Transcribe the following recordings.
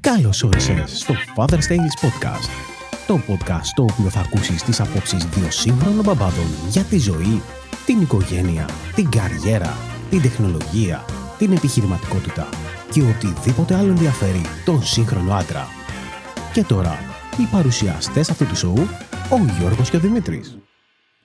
Καλώς όρισες στο Father's Tales Podcast, το podcast στο οποίο θα ακούσεις τις απόψεις δύο σύγχρονων μπαμπάδων για τη ζωή, την οικογένεια, την καριέρα, την τεχνολογία, την επιχειρηματικότητα και οτιδήποτε άλλο ενδιαφέρει τον σύγχρονο άντρα. Και τώρα, οι παρουσιαστές αυτού του σοου, ο Γιώργος και ο Δημήτρης.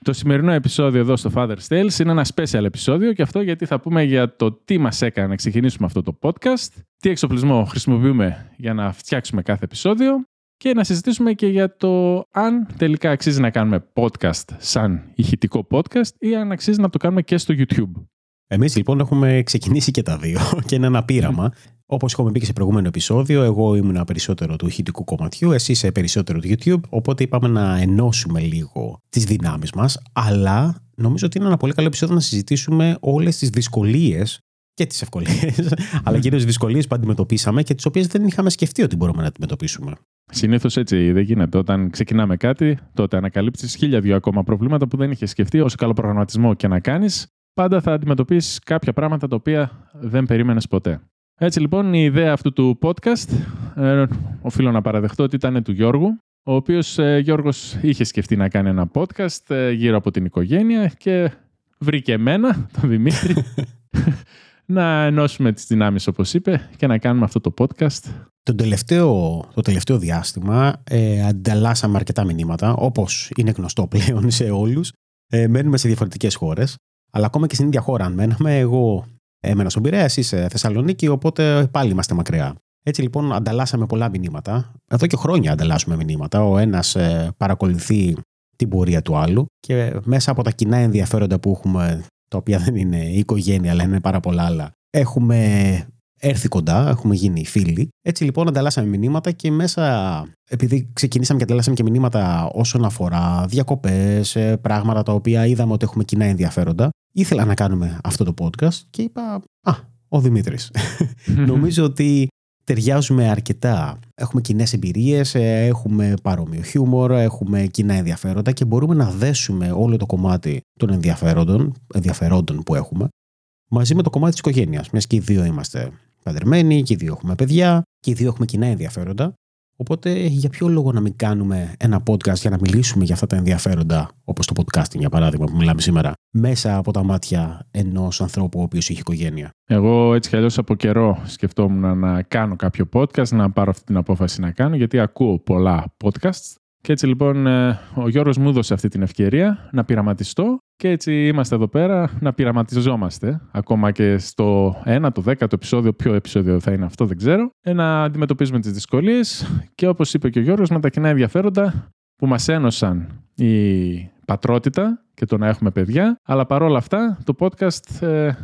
Το σημερινό επεισόδιο εδώ στο Father's Tales είναι ένα special επεισόδιο και αυτό γιατί θα πούμε για το τι μας έκανε να ξεκινήσουμε αυτό το podcast, τι εξοπλισμό χρησιμοποιούμε για να φτιάξουμε κάθε επεισόδιο και να συζητήσουμε και για το αν τελικά αξίζει να κάνουμε podcast σαν ηχητικό podcast ή αν αξίζει να το κάνουμε και στο YouTube. Εμείς λοιπόν έχουμε ξεκινήσει και τα δύο και είναι ένα πείραμα. Όπως είχαμε πει και σε προηγούμενο επεισόδιο, εγώ ήμουν περισσότερο του ηχητικού κομματιού, εσύ είσαι περισσότερο του YouTube, οπότε είπαμε να ενώσουμε λίγο τις δυνάμεις μας, αλλά νομίζω ότι είναι ένα πολύ καλό επεισόδιο να συζητήσουμε όλες τις δυσκολίες και τις ευκολίες, αλλά κυρίως τις δυσκολίες που αντιμετωπίσαμε και τις οποίες δεν είχαμε σκεφτεί ότι μπορούμε να αντιμετωπίσουμε. Συνήθως έτσι δεν γίνεται. Όταν ξεκινάμε κάτι, τότε ανακαλύπτεις 1.002 ακόμα προβλήματα που δεν είχες σκεφτεί, όσο καλό προγραμματισμό και να κάνεις. Πάντα θα αντιμετωπίσεις κάποια πράγματα τα οποία δεν περίμενες ποτέ. Έτσι λοιπόν η ιδέα αυτού του podcast, οφείλω να παραδεχτώ ότι ήταν του Γιώργου, ο οποίος Γιώργος είχε σκεφτεί να κάνει ένα podcast γύρω από την οικογένεια και βρήκε εμένα, τον Δημήτρη, να ενώσουμε τις δυνάμεις όπως είπε και να κάνουμε αυτό το podcast. Το τελευταίο διάστημα ανταλλάσσαμε αρκετά μηνύματα, όπως είναι γνωστό πλέον σε όλους. Μένουμε σε διαφορετικές χώρες. Αλλά ακόμα και στην ίδια χώρα, αν μέναμε, εγώ έμενα στον Πειραιά, εσύ σε Θεσσαλονίκη, οπότε πάλι είμαστε μακριά. Έτσι λοιπόν, ανταλλάσσαμε πολλά μηνύματα. Εδώ και χρόνια ανταλλάσσουμε μηνύματα. Ο ένας παρακολουθεί την πορεία του άλλου και μέσα από τα κοινά ενδιαφέροντα που έχουμε, τα οποία δεν είναι η οικογένεια, αλλά είναι πάρα πολλά άλλα, έχουμε έρθει κοντά, έχουμε γίνει φίλοι. Έτσι λοιπόν, ανταλλάσσαμε μηνύματα και μέσα, επειδή ξεκινήσαμε και ανταλλάσσαμε και μηνύματα όσον αφορά διακοπές, πράγματα τα οποία είδαμε ότι έχουμε κοινά ενδιαφέροντα. Ήθελα να κάνουμε αυτό το podcast και είπα ο Δημήτρης. Νομίζω ότι ταιριάζουμε αρκετά. Έχουμε κοινές εμπειρίες, έχουμε παρόμοιο χιούμορ, έχουμε κοινά ενδιαφέροντα και μπορούμε να δέσουμε όλο το κομμάτι των ενδιαφερόντων που έχουμε μαζί με το κομμάτι της οικογένειας. Μιας και οι δύο είμαστε παντρεμένοι, και οι δύο έχουμε παιδιά, και οι δύο έχουμε κοινά ενδιαφέροντα. Οπότε για ποιο λόγο να μην κάνουμε ένα podcast για να μιλήσουμε για αυτά τα ενδιαφέροντα, όπως το podcasting για παράδειγμα που μιλάμε σήμερα, μέσα από τα μάτια ενός ανθρώπου ο οποίος έχει οικογένεια. Εγώ έτσι κι αλλιώς από καιρό σκεφτόμουν να κάνω κάποιο podcast, να πάρω αυτή την απόφαση να κάνω, γιατί ακούω πολλά podcasts. Και έτσι λοιπόν ο Γιώργος μου έδωσε αυτή την ευκαιρία να πειραματιστώ και έτσι είμαστε εδώ πέρα να πειραματιζόμαστε ακόμα και στο 1, το 10ο επεισόδιο, ποιο επεισόδιο θα είναι αυτό δεν ξέρω, να αντιμετωπίζουμε τις δυσκολίες και όπως είπε και ο Γιώργος με τα κοινά ενδιαφέροντα που μας ένωσαν η πατρότητα και το να έχουμε παιδιά, αλλά παρόλα αυτά το podcast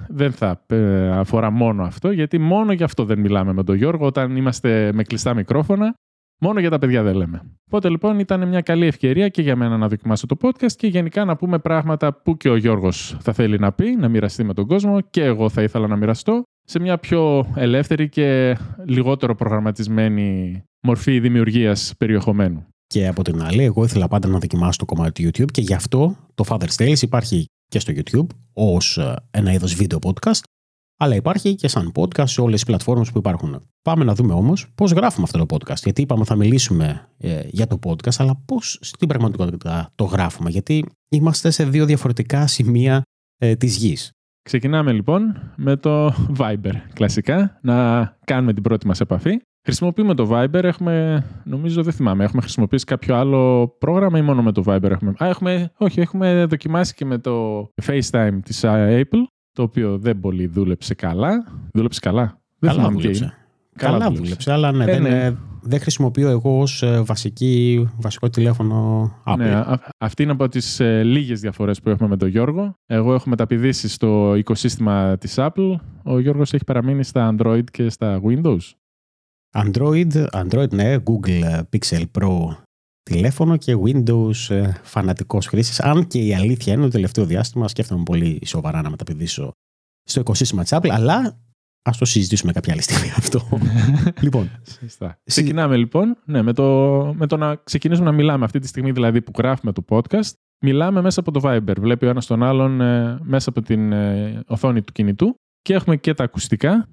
δεν θα αφορά μόνο αυτό, γιατί μόνο γι' αυτό δεν μιλάμε με τον Γιώργο όταν είμαστε με κλειστά μικρόφωνα. Μόνο για τα παιδιά δεν λέμε. Οπότε λοιπόν ήταν μια καλή ευκαιρία και για μένα να δοκιμάσω το podcast και γενικά να πούμε πράγματα που και ο Γιώργος θα θέλει να πει, να μοιραστεί με τον κόσμο και εγώ θα ήθελα να μοιραστώ σε μια πιο ελεύθερη και λιγότερο προγραμματισμένη μορφή δημιουργίας περιεχομένου. Και από την άλλη, εγώ ήθελα πάντα να δοκιμάσω το κομμάτι του YouTube και γι' αυτό το Father's Tales υπάρχει και στο YouTube ως ένα είδος βίντεο podcast. Αλλά υπάρχει και σαν podcast σε όλες τις πλατφόρμες που υπάρχουν. Πάμε να δούμε όμως πώς γράφουμε αυτό το podcast. Γιατί είπαμε θα μιλήσουμε για το podcast, αλλά πώς στην πραγματικότητα το γράφουμε. Γιατί είμαστε σε δύο διαφορετικά σημεία της γης. Ξεκινάμε λοιπόν με το Viber. Κλασικά, να κάνουμε την πρώτη μας επαφή. Χρησιμοποιούμε το Viber. Έχουμε, νομίζω, δεν θυμάμαι, έχουμε χρησιμοποιήσει κάποιο άλλο πρόγραμμα ή μόνο με το Viber έχουμε. Έχουμε δοκιμάσει και με το FaceTime της Apple. Το οποίο δεν πολύ δούλεψε καλά. Δούλεψε καλά. Καλά δούλεψε. Αλλά ναι, δεν χρησιμοποιώ εγώ ως βασικό τηλέφωνο Apple. Ναι, αυτή είναι από τις λίγες διαφορές που έχουμε με τον Γιώργο. Εγώ έχω μεταπηδήσει στο οικοσύστημα της Apple. Ο Γιώργος έχει παραμείνει στα Android και στα Windows. Android, ναι. Google Pixel Pro τηλέφωνο και Windows φανατικός χρήσης. Αν και η αλήθεια είναι ότι το τελευταίο διάστημα σκέφτομαι πολύ σοβαρά να μεταπηδήσω στο οικοσύστημα της Apple, αλλά ας το συζητήσουμε κάποια άλλη στιγμή αυτό. Λοιπόν. Ξεκινάμε λοιπόν με το να ξεκινήσουμε να μιλάμε. Αυτή τη στιγμή δηλαδή που γράφουμε το podcast, μιλάμε μέσα από το Viber. Βλέπει ο ένας τον άλλον μέσα από την οθόνη του κινητού και έχουμε και τα ακουστικά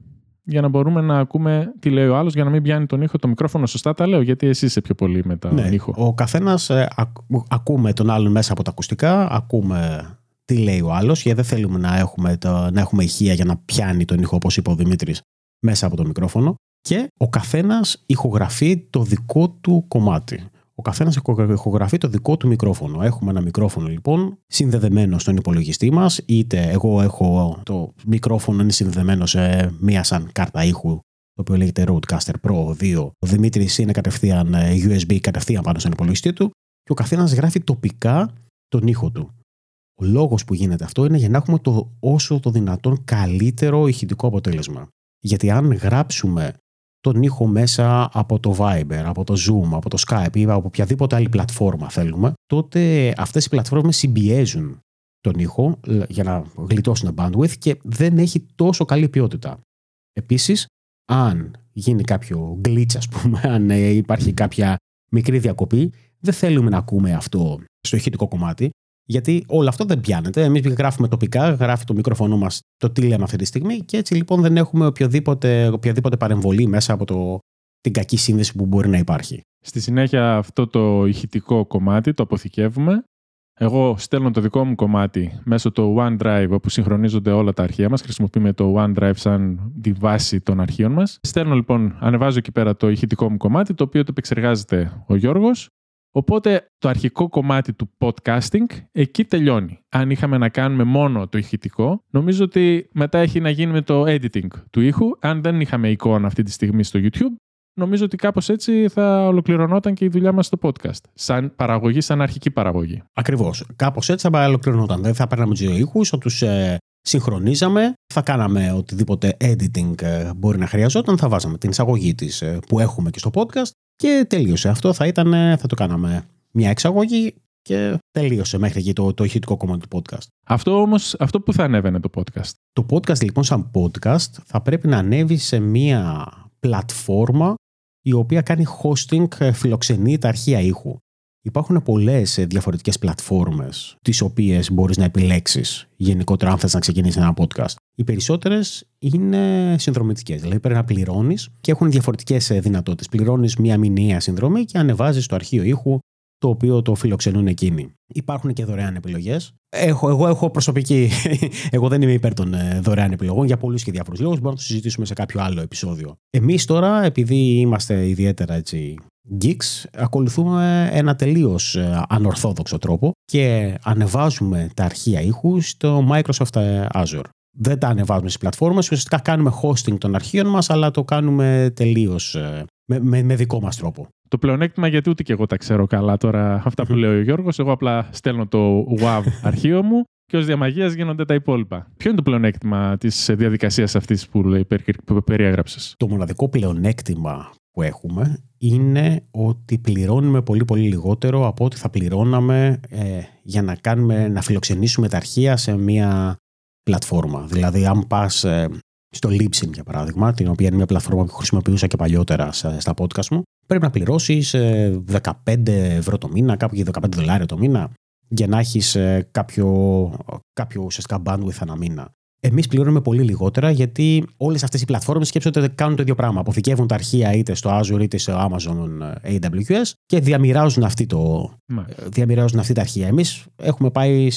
για να μπορούμε να ακούμε τι λέει ο άλλος, για να μην πιάνει τον ήχο, το μικρόφωνο. Σωστά τα λέω, γιατί εσύ είσαι πιο πολύ με τον ήχο. Ο καθένας ακούμε τον άλλον μέσα από τα ακουστικά, ακούμε τι λέει ο άλλος, γιατί δεν θέλουμε να έχουμε ηχεία για να πιάνει τον ήχο, όπως είπε ο Δημήτρης, μέσα από το μικρόφωνο. Και ο καθένας ηχογραφεί το δικό του κομμάτι. Ο καθένας ηχογραφεί το δικό του μικρόφωνο. Έχουμε ένα μικρόφωνο λοιπόν συνδεδεμένο στον υπολογιστή μας, είτε εγώ έχω το μικρόφωνο, είναι συνδεδεμένο σε μία σαν κάρτα ήχου, το οποίο λέγεται RØDECaster Pro 2. Ο Δημήτρης είναι κατευθείαν USB, κατευθείαν πάνω στον υπολογιστή του, και ο καθένας γράφει τοπικά τον ήχο του. Ο λόγος που γίνεται αυτό είναι για να έχουμε το όσο το δυνατόν καλύτερο ηχητικό αποτέλεσμα. Γιατί αν γράψουμε τον ήχο μέσα από το Viber, από το Zoom, από το Skype ή από οποιαδήποτε άλλη πλατφόρμα θέλουμε, τότε αυτές οι πλατφόρμες συμπιέζουν τον ήχο για να γλιτώσουν bandwidth και δεν έχει τόσο καλή ποιότητα. Επίσης, αν γίνει κάποιο glitch, ας πούμε, αν υπάρχει κάποια μικρή διακοπή, δεν θέλουμε να ακούμε αυτό στο ηχητικό κομμάτι, γιατί όλο αυτό δεν πιάνεται. Εμείς γράφουμε τοπικά, γράφει το μικρόφωνο μας το τι λέμε αυτή τη στιγμή, και έτσι λοιπόν δεν έχουμε οποιαδήποτε παρεμβολή μέσα από την κακή σύνδεση που μπορεί να υπάρχει. Στη συνέχεια αυτό το ηχητικό κομμάτι το αποθηκεύουμε. Εγώ στέλνω το δικό μου κομμάτι μέσω του OneDrive, όπου συγχρονίζονται όλα τα αρχεία μας. Χρησιμοποιούμε το OneDrive σαν τη βάση των αρχείων μας. Στέλνω λοιπόν, ανεβάζω εκεί πέρα το ηχητικό μου κομμάτι, το οποίο το επεξεργάζεται ο Γιώργος. Οπότε το αρχικό κομμάτι του podcasting εκεί τελειώνει. Αν είχαμε να κάνουμε μόνο το ηχητικό, νομίζω ότι μετά έχει να γίνει με το editing του ήχου. Αν δεν είχαμε εικόνα αυτή τη στιγμή στο YouTube, νομίζω ότι κάπως έτσι θα ολοκληρωνόταν και η δουλειά μας στο podcast. Σαν παραγωγή, σαν αρχική παραγωγή. Ακριβώς. Κάπως έτσι θα ολοκληρωνόταν. Δηλαδή θα παίρναμε τους ήχους, θα τους συγχρονίζαμε, θα κάναμε οτιδήποτε editing μπορεί να χρειαζόταν, θα βάζαμε την εισαγωγή της που έχουμε και στο podcast. Και τελείωσε. Αυτό θα το κάναμε μια εξαγωγή και τελείωσε μέχρι εκεί το ηχητικό κομμάτι του podcast. Αυτό όμως, αυτό που θα ανέβαινε το podcast. Το podcast λοιπόν σαν podcast θα πρέπει να ανέβει σε μια πλατφόρμα η οποία κάνει hosting, φιλοξενεί τα αρχεία ήχου. Υπάρχουν πολλές διαφορετικές πλατφόρμες τις οποίες μπορείς να επιλέξεις γενικότερα αν θες να ξεκινήσεις ένα podcast. Οι περισσότερες είναι συνδρομητικές, δηλαδή πρέπει να πληρώνεις και έχουν διαφορετικές δυνατότητες. Πληρώνεις μία μηνιαία συνδρομή και ανεβάζεις το αρχείο ήχου το οποίο το φιλοξενούν εκείνοι. Υπάρχουν και δωρεάν επιλογές. Εγώ έχω προσωπική. Εγώ δεν είμαι υπέρ των δωρεάν επιλογών για πολλούς και διάφορους λόγους. Μπορούμε να το συζητήσουμε σε κάποιο άλλο επεισόδιο. Εμείς τώρα, επειδή είμαστε ιδιαίτερα έτσι geeks, ακολουθούμε ένα τελείως ανορθόδοξο τρόπο και ανεβάζουμε τα αρχεία ήχου στο Microsoft Azure. Δεν τα ανεβάζουμε στις πλατφόρμες, ουσιαστικά κάνουμε hosting των αρχείων μας, αλλά το κάνουμε τελείως με δικό μας τρόπο. Το πλεονέκτημα, γιατί ούτε και εγώ τα ξέρω καλά τώρα αυτά που λέει ο Γιώργος, εγώ απλά στέλνω το WAV αρχείο μου και ως διαμαγείας γίνονται τα υπόλοιπα. Ποιο είναι το πλεονέκτημα της διαδικασίας αυτής που περιέγραψες? Το μοναδικό πλεονέκτημα που έχουμε είναι ότι πληρώνουμε πολύ πολύ λιγότερο από ό,τι θα πληρώναμε για να φιλοξενήσουμε τα αρχεία σε μια πλατφόρμα. Δηλαδή, αν πας στο Libsyn, για παράδειγμα, την οποία είναι μια πλατφόρμα που χρησιμοποιούσα και παλιότερα στα podcast μου, πρέπει να πληρώσεις €15 το μήνα, κάπου και $15 το μήνα, για να έχεις κάποιο ουσιαστικά bandwidth ανά μήνα. Εμείς πληρώνουμε πολύ λιγότερα, γιατί όλες αυτές οι πλατφόρμες σκέψονται ότι κάνουν το ίδιο πράγμα. Αποθηκεύουν τα αρχεία είτε στο Azure είτε στο Amazon AWS και διαμοιράζουν αυτή τα αρχεία. Εμείς έχουμε πάει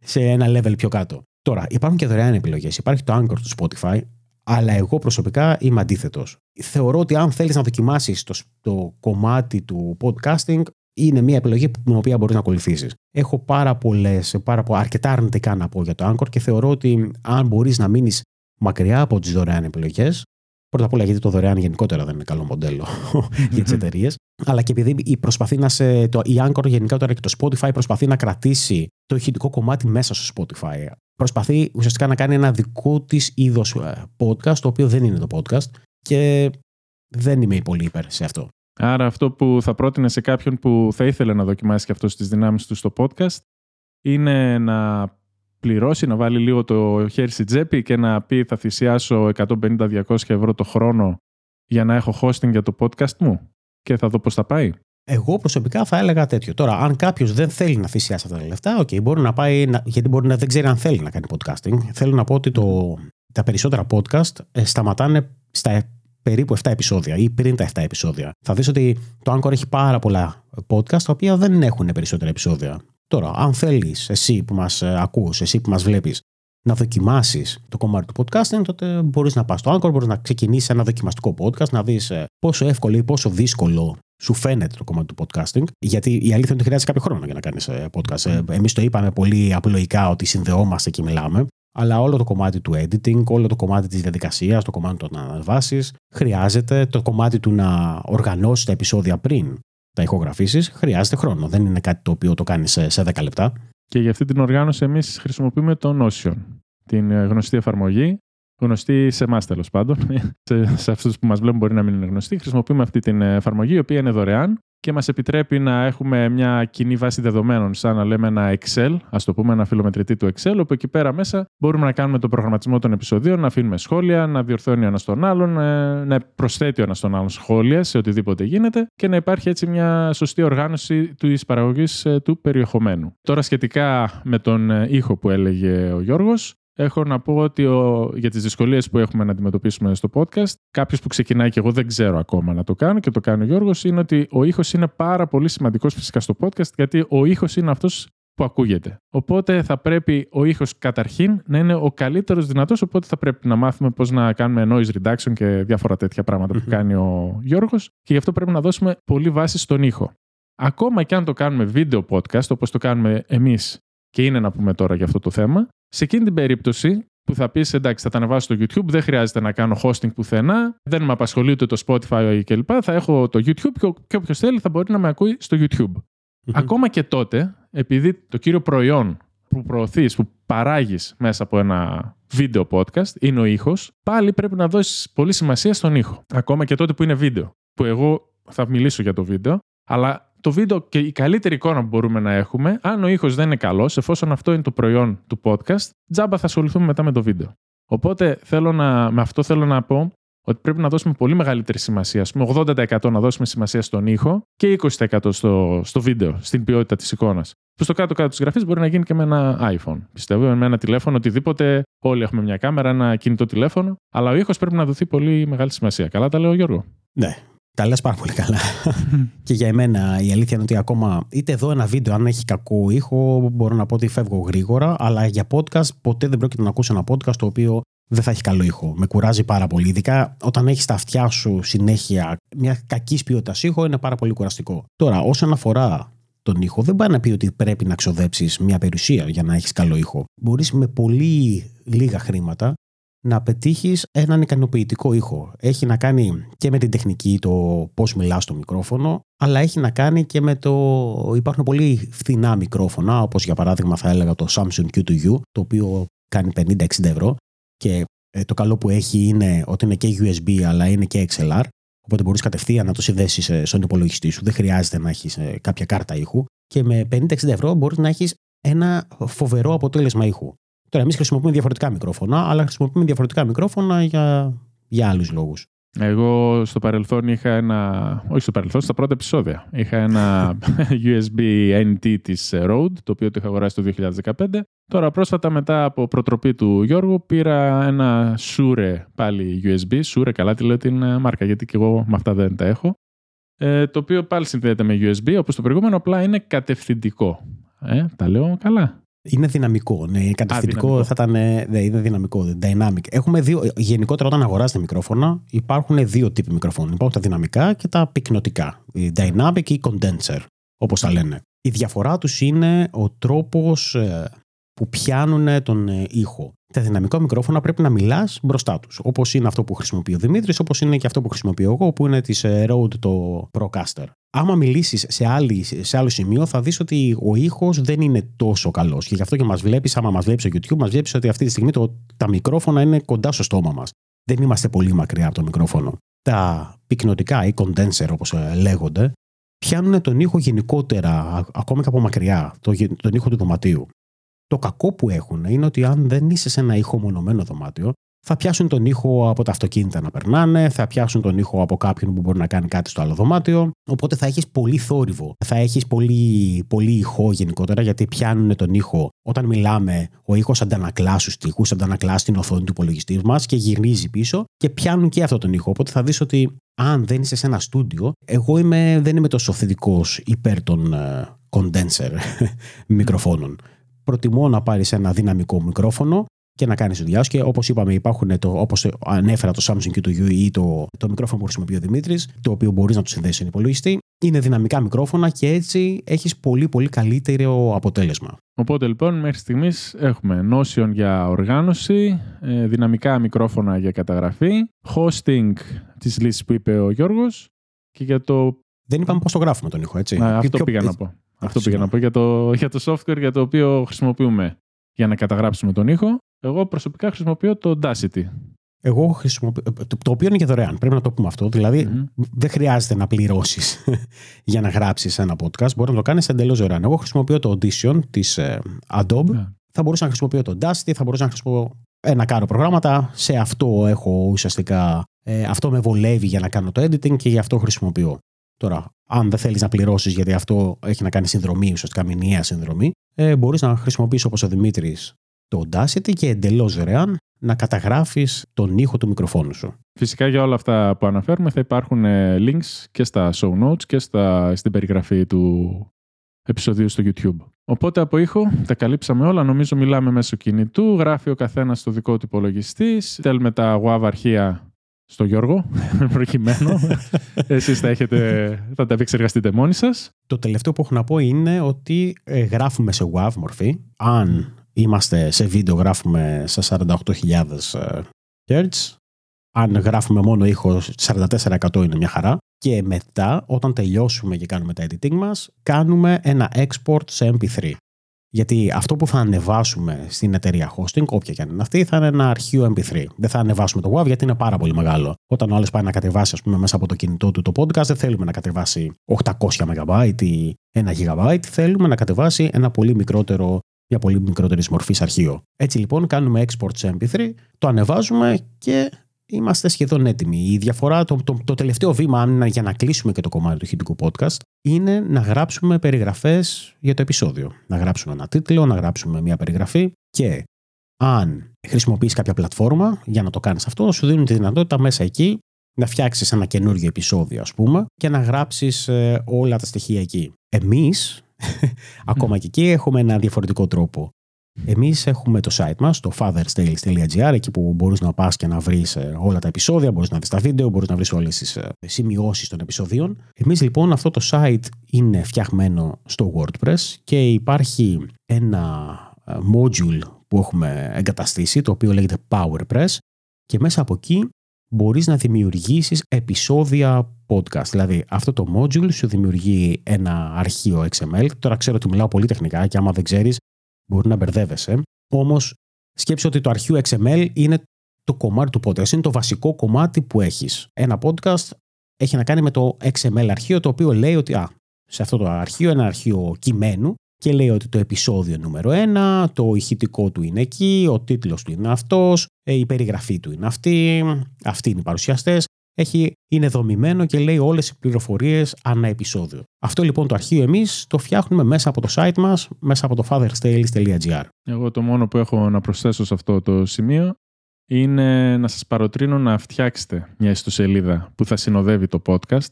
σε ένα level πιο κάτω. Τώρα, υπάρχουν και δωρεάν επιλογές. Υπάρχει το Anchor του Spotify, αλλά εγώ προσωπικά είμαι αντίθετος. Θεωρώ ότι αν θέλεις να δοκιμάσεις το κομμάτι του podcasting, είναι μια επιλογή με την οποία μπορείς να ακολουθήσεις. Έχω αρκετά αρνητικά να πω για το Anchor και θεωρώ ότι αν μπορείς να μείνεις μακριά από τις δωρεάν επιλογές, πρώτα απ' όλα γιατί το δωρεάν γενικότερα δεν είναι καλό μοντέλο για τις εταιρείες, αλλά και επειδή η Anchor γενικότερα και το Spotify προσπαθεί να κρατήσει το ηχητικό κομμάτι μέσα στο Spotify. Προσπαθεί ουσιαστικά να κάνει ένα δικό της είδος podcast, το οποίο δεν είναι το podcast, και δεν είμαι πολύ υπέρ σε αυτό. Άρα αυτό που θα πρότεινε σε κάποιον που θα ήθελε να δοκιμάσει και αυτό τις δυνάμεις του στο podcast είναι να πληρώσει, να βάλει λίγο το χέρι στη τσέπη και να πει θα θυσιάσω 150-200 ευρώ το χρόνο για να έχω hosting για το podcast μου και θα δω πώς θα πάει. Εγώ προσωπικά θα έλεγα τέτοιο. Τώρα, αν κάποιος δεν θέλει να θυσιάσει αυτά τα λεφτά, okay, μπορεί να πάει, γιατί δεν ξέρει αν θέλει να κάνει podcasting. Θέλω να πω ότι τα περισσότερα podcast σταματάνε στα περίπου 7 επεισόδια ή πριν τα 7 επεισόδια. Θα δεις ότι το Anchor έχει πάρα πολλά podcast τα οποία δεν έχουν περισσότερα επεισόδια. Τώρα, αν θέλεις εσύ που μας ακούς, εσύ που μας βλέπεις, να δοκιμάσεις το κομμάτι του podcasting, τότε μπορείς να πας στο Anchor, μπορείς να ξεκινήσεις ένα δοκιμαστικό podcast, να δεις πόσο εύκολο ή πόσο δύσκολο σου φαίνεται το κομμάτι του podcasting. Γιατί η αλήθεια είναι ότι χρειάζεται κάποιο χρόνο για να κάνεις podcast. Εμείς το είπαμε πολύ απλοϊκά ότι συνδεόμαστε και μιλάμε, αλλά όλο το κομμάτι του editing, όλο το κομμάτι της διαδικασίας, το κομμάτι του να αναβάσεις, χρειάζεται το κομμάτι του να οργανώσεις τα επεισόδια πριν τα ηχογραφήσεις, χρειάζεται χρόνο. Δεν είναι κάτι το οποίο το κάνεις σε 10 λεπτά. Και για αυτή την οργάνωση εμείς χρησιμοποιούμε το Notion, την γνωστή εφαρμογή, γνωστή σε εμάς τέλος πάντων, σε αυτούς που μας βλέπουν μπορεί να μην είναι γνωστή. Χρησιμοποιούμε αυτή την εφαρμογή, η οποία είναι δωρεάν και μας επιτρέπει να έχουμε μια κοινή βάση δεδομένων, σαν να λέμε ένα Excel, ας το πούμε, ένα φιλομετρητή του Excel, όπου εκεί πέρα μέσα μπορούμε να κάνουμε τον προγραμματισμό των επεισοδίων, να αφήνουμε σχόλια, να διορθώνει ο ένας τον άλλον, να προσθέτει ο ένας τον άλλον σχόλια σε οτιδήποτε γίνεται και να υπάρχει έτσι μια σωστή οργάνωση της παραγωγής του περιεχομένου. Τώρα, σχετικά με τον ήχο που έλεγε ο Γιώργος, έχω να πω ότι για τις δυσκολίες που έχουμε να αντιμετωπίσουμε στο podcast, κάποιος που ξεκινάει και εγώ δεν ξέρω ακόμα να το κάνω και το κάνει ο Γιώργος, είναι ότι ο ήχος είναι πάρα πολύ σημαντικός φυσικά στο podcast, γιατί ο ήχος είναι αυτός που ακούγεται. Οπότε θα πρέπει ο ήχος καταρχήν να είναι ο καλύτερος δυνατός, οπότε θα πρέπει να μάθουμε πώς να κάνουμε noise reduction και διάφορα τέτοια πράγματα που κάνει ο Γιώργος και γι' αυτό πρέπει να δώσουμε πολύ βάση στον ήχο. Ακόμα και αν το κάνουμε βίντεο podcast, όπως το κάνουμε εμείς και είναι να πούμε τώρα για αυτό το θέμα, σε εκείνη την περίπτωση που θα πεις εντάξει, θα τα ανεβάσω στο YouTube, δεν χρειάζεται να κάνω hosting πουθενά, δεν με απασχολεί ούτε το Spotify κλπ. Θα έχω το YouTube και όποιος θέλει θα μπορεί να με ακούει στο YouTube. Ακόμα και τότε, επειδή το κύριο προϊόν που προωθείς, που παράγεις μέσα από ένα βίντεο podcast είναι ο ήχος, πάλι πρέπει να δώσεις πολύ σημασία στον ήχο. Ακόμα και τότε που είναι βίντεο, που εγώ θα μιλήσω για το βίντεο, αλλά το βίντεο και η καλύτερη εικόνα που μπορούμε να έχουμε, αν ο ήχος δεν είναι καλός, εφόσον αυτό είναι το προϊόν του podcast, τζάμπα θα ασχοληθούμε μετά με το βίντεο. Οπότε με αυτό θέλω να πω ότι πρέπει να δώσουμε πολύ μεγαλύτερη σημασία, ας πούμε 80% να δώσουμε σημασία στον ήχο και 20% στο βίντεο, στην ποιότητα της εικόνας. Που στο κάτω-κάτω της γραφής μπορεί να γίνει και με ένα iPhone. Πιστεύω, με ένα τηλέφωνο, οτιδήποτε. Όλοι έχουμε μια κάμερα, ένα κινητό τηλέφωνο. Αλλά ο ήχος πρέπει να δοθεί πολύ μεγάλη σημασία. Καλά τα λέω, Γιώργο? Ναι. Τα λες πάρα πολύ καλά. Και για εμένα η αλήθεια είναι ότι ακόμα είτε εδώ ένα βίντεο, αν έχει κακό ήχο, μπορώ να πω ότι φεύγω γρήγορα. Αλλά για podcast, ποτέ δεν πρόκειται να ακούσω ένα podcast το οποίο δεν θα έχει καλό ήχο. Με κουράζει πάρα πολύ. Ειδικά όταν έχεις τα αυτιά σου συνέχεια μια κακής ποιότητας ήχο, είναι πάρα πολύ κουραστικό. Τώρα, όσον αφορά τον ήχο, δεν πάει να πει ότι πρέπει να ξοδέψεις μια περιουσία για να έχεις καλό ήχο. Μπορείς με πολύ λίγα χρήματα να πετύχεις έναν ικανοποιητικό ήχο. Έχει να κάνει και με την τεχνική, το πώς μιλάς στο μικρόφωνο, αλλά έχει να κάνει και με το... Υπάρχουν πολύ φθηνά μικρόφωνα, όπως για παράδειγμα θα έλεγα το Samsung Q2U, το οποίο κάνει 50-60 ευρώ και το καλό που έχει είναι ότι είναι και USB αλλά είναι και XLR, οπότε μπορείς κατευθείαν να το συνδέσεις στον υπολογιστή σου, δεν χρειάζεται να έχεις κάποια κάρτα ήχου και με 50-60 ευρώ μπορείς να έχεις ένα φοβερό αποτέλεσμα ήχου. Τώρα, εμείς χρησιμοποιούμε διαφορετικά μικρόφωνα, αλλά χρησιμοποιούμε διαφορετικά μικρόφωνα για άλλους λόγους. Εγώ στο παρελθόν είχα στα πρώτα επεισόδια, είχα ένα USB NT της Rode, το οποίο το είχα αγοράσει το 2015. Τώρα πρόσφατα, μετά από προτροπή του Γιώργου, πήρα ένα Shure πάλι USB. Shure, καλά τη λέω την μάρκα, γιατί και εγώ με αυτά δεν τα έχω. Το οποίο πάλι συνδέεται με USB, όπως το προηγούμενο, απλά είναι κατευθυντικό. Τα λέω καλά. Είναι δυναμικό. Ναι, κατευθυντικό θα ήταν. Ναι, είναι δυναμικό. Dynamic. Έχουμε δύο. Γενικότερα, όταν αγοράζετε μικρόφωνα, υπάρχουν δύο τύποι μικροφώνων. Υπάρχουν τα δυναμικά και τα πυκνωτικά. Dynamic ή condenser, όπως τα λένε. Η διαφορά τους είναι ο τρόπος που πιάνουν τον ήχο. Τα δυναμικά μικρόφωνα πρέπει να μιλάς μπροστά τους. Όπως είναι αυτό που χρησιμοποιεί ο Δημήτρης, όπως είναι και αυτό που χρησιμοποιώ εγώ, που είναι της Rode το Procaster. Άμα μιλήσεις σε άλλο σημείο, θα δεις ότι ο ήχος δεν είναι τόσο καλός. Και γι' αυτό και μας βλέπεις, άμα μας βλέπεις στο YouTube, μας βλέπεις ότι αυτή τη στιγμή τα μικρόφωνα είναι κοντά στο στόμα μας. Δεν είμαστε πολύ μακριά από το μικρόφωνο. Τα πυκνωτικά ή condenser, όπως λέγονται, πιάνουν τον ήχο γενικότερα, ακόμα και από μακριά, τον ήχο του δωματίου. Το κακό που έχουν είναι ότι αν δεν είσαι σε ένα ηχομονωμένο δωμάτιο, θα πιάσουν τον ήχο από τα αυτοκίνητα να περνάνε, θα πιάσουν τον ήχο από κάποιον που μπορεί να κάνει κάτι στο άλλο δωμάτιο. Οπότε θα έχεις πολύ θόρυβο, θα έχεις πολύ ηχό γενικότερα, γιατί πιάνουν τον ήχο. Όταν μιλάμε, ο ήχος αντανακλά στους τοίχους, αντανακλά στην οθόνη του υπολογιστή μας και γυρίζει πίσω και πιάνουν και αυτό τον ήχο. Οπότε θα δεις ότι αν δεν είσαι σε ένα στούντιο, εγώ δεν είμαι τόσο θετικός υπέρ των condenser μικροφώνων. Προτιμώ να πάρεις ένα δυναμικό μικρόφωνο και να κάνεις τη δουλειά σου. Και όπως είπαμε, υπάρχουν, όπως ανέφερα, το Samsung Q2U ή το μικρόφωνο που χρησιμοποιεί ο Δημήτρης, το οποίο μπορείς να το συνδέσεις στον υπολογιστή. Είναι δυναμικά μικρόφωνα και έτσι έχεις πολύ πολύ καλύτερο αποτέλεσμα. Οπότε λοιπόν μέχρι στιγμής έχουμε Notion για οργάνωση, δυναμικά μικρόφωνα για καταγραφή, hosting της λύσης που είπε ο Γιώργος και για το... Δεν είπαμε πώς το γράφουμε τον ήχο, έτσι. Αυτό πήγα να πω για το software για το οποίο χρησιμοποιούμε για να καταγράψουμε τον ήχο. Εγώ προσωπικά χρησιμοποιώ το Audacity. Εγώ χρησιμοποιώ, το οποίο είναι και δωρεάν, πρέπει να το πούμε αυτό. Δηλαδή, δεν χρειάζεται να πληρώσεις για να γράψεις ένα podcast. Μπορεί να το κάνεις εντελώς δωρεάν. Εγώ χρησιμοποιώ το Audition της Adobe. Yeah. Θα μπορούσα να χρησιμοποιώ το Audacity, θα μπορούσα να χρησιμοποιώ να κάνω προγράμματα. Σε αυτό έχω ουσιαστικά. Αυτό με βολεύει για να κάνω το editing και γι' αυτό χρησιμοποιώ. Τώρα, αν δεν θέλεις να πληρώσεις, γιατί αυτό έχει να κάνει συνδρομή, ουσιαστικά μηνιαία συνδρομή, μπορείς να χρησιμοποιήσεις όπως ο Δημήτρης το Audacity και εντελώς δωρεάν να καταγράφεις τον ήχο του μικροφόνου σου. Φυσικά για όλα αυτά που αναφέρουμε θα υπάρχουν links και στα show notes και στην περιγραφή του επεισοδίου στο YouTube. Οπότε από ήχο τα καλύψαμε όλα. Νομίζω μιλάμε μέσω κινητού, γράφει ο καθένας στο δικό του υπολογιστή, στέλνουμε τα WAV αρχεία στο Γιώργο, προκειμένου. Εσείς θα τα επεξεργαστείτε μόνοι σας. Το τελευταίο που έχω να πω είναι ότι γράφουμε σε WAV μορφή. Αν είμαστε σε βίντεο, γράφουμε στα 48.000 Hz. Αν γράφουμε μόνο ήχο, 44% είναι μια χαρά. Και μετά, όταν τελειώσουμε και κάνουμε τα editing μας, κάνουμε ένα export σε MP3. Γιατί αυτό που θα ανεβάσουμε στην εταιρεία hosting, όποια και αν είναι αυτή, θα είναι ένα αρχείο MP3. Δεν θα ανεβάσουμε το WAV γιατί είναι πάρα πολύ μεγάλο. Όταν ο άλλος πάει να κατεβάσει, ας πούμε, μέσα από το κινητό του το podcast, δεν θέλουμε να κατεβάσει 800 MB ή 1 GB. Θέλουμε να κατεβάσει μια πολύ μικρότερη μορφή αρχείο. Έτσι λοιπόν, κάνουμε export σε MP3, το ανεβάζουμε και είμαστε σχεδόν έτοιμοι. Η διαφορά, το τελευταίο βήμα, για να κλείσουμε και το κομμάτι του χητικού podcast, είναι να γράψουμε περιγραφές για το επεισόδιο. Να γράψουμε ένα τίτλο, να γράψουμε μια περιγραφή και αν χρησιμοποιείς κάποια πλατφόρμα για να το κάνεις αυτό, σου δίνουν τη δυνατότητα μέσα εκεί να φτιάξεις ένα καινούριο επεισόδιο, ας πούμε, και να γράψεις όλα τα στοιχεία εκεί. Εμείς, ακόμα και εκεί, έχουμε ένα διαφορετικό τρόπο. Εμείς έχουμε το site μας, το fatherstales.gr, εκεί που μπορείς να πας και να βρεις όλα τα επεισόδια, μπορείς να δεις τα βίντεο, μπορείς να βρεις όλες τις σημειώσεις των επεισοδίων. Εμείς λοιπόν, αυτό το site είναι φτιαχμένο στο WordPress και υπάρχει ένα module που έχουμε εγκαταστήσει, το οποίο λέγεται PowerPress, και μέσα από εκεί μπορείς να δημιουργήσεις επεισόδια podcast. Δηλαδή, αυτό το module σου δημιουργεί ένα αρχείο XML. Τώρα ξέρω ότι μιλάω πολύ τεχνικά και άμα δεν ξέρεις, μπορεί να μπερδεύεσαι. Όμως, σκέψου ότι το αρχείο XML είναι το κομμάτι του podcast. Είναι το βασικό κομμάτι που έχεις. Ένα podcast έχει να κάνει με το XML αρχείο, το οποίο λέει ότι σε αυτό το αρχείο, ένα αρχείο κειμένου, και λέει ότι το επεισόδιο νούμερο 1, το ηχητικό του είναι εκεί, ο τίτλος του είναι αυτός, η περιγραφή του είναι αυτή, αυτοί είναι οι παρουσιαστές. Είναι δομημένο και λέει όλες οι πληροφορίες ανά επεισόδιο. Αυτό λοιπόν το αρχείο εμείς το φτιάχνουμε μέσα από το site μας, μέσα από το fatherstales.gr. Εγώ το μόνο που έχω να προσθέσω σε αυτό το σημείο είναι να σας παροτρύνω να φτιάξετε μια ιστοσελίδα που θα συνοδεύει το podcast.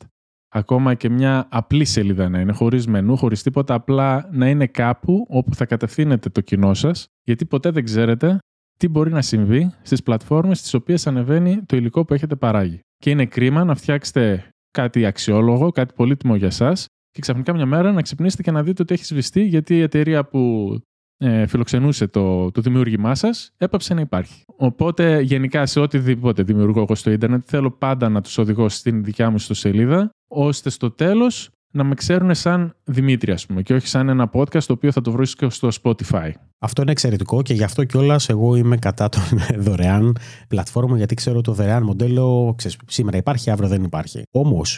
Ακόμα και μια απλή σελίδα να είναι, χωρίς μενού, χωρίς τίποτα, απλά να είναι κάπου όπου θα κατευθύνετε το κοινό σας, γιατί ποτέ δεν ξέρετε τι μπορεί να συμβεί στις πλατφόρμες στις οποίες ανεβαίνει το υλικό που έχετε παράγει. Και είναι κρίμα να φτιάξετε κάτι αξιόλογο, κάτι πολύτιμο για σας και ξαφνικά μια μέρα να ξυπνήσετε και να δείτε ότι έχει σβηστεί, γιατί η εταιρεία που φιλοξενούσε το δημιούργημά σας έπαψε να υπάρχει. Οπότε γενικά σε οτιδήποτε δημιουργώ εγώ στο ίντερνετ θέλω πάντα να τους οδηγώ στην δικιά μου ιστοσελίδα, ώστε στο τέλος να με ξέρουν σαν Δημήτρη, ας πούμε, και όχι σαν ένα podcast το οποίο θα το βρεις και στο Spotify. Αυτό είναι εξαιρετικό και γι' αυτό κιόλας εγώ είμαι κατά των δωρεάν πλατφόρμων, γιατί ξέρω το δωρεάν μοντέλο, σήμερα υπάρχει, αύριο δεν υπάρχει. Όμως,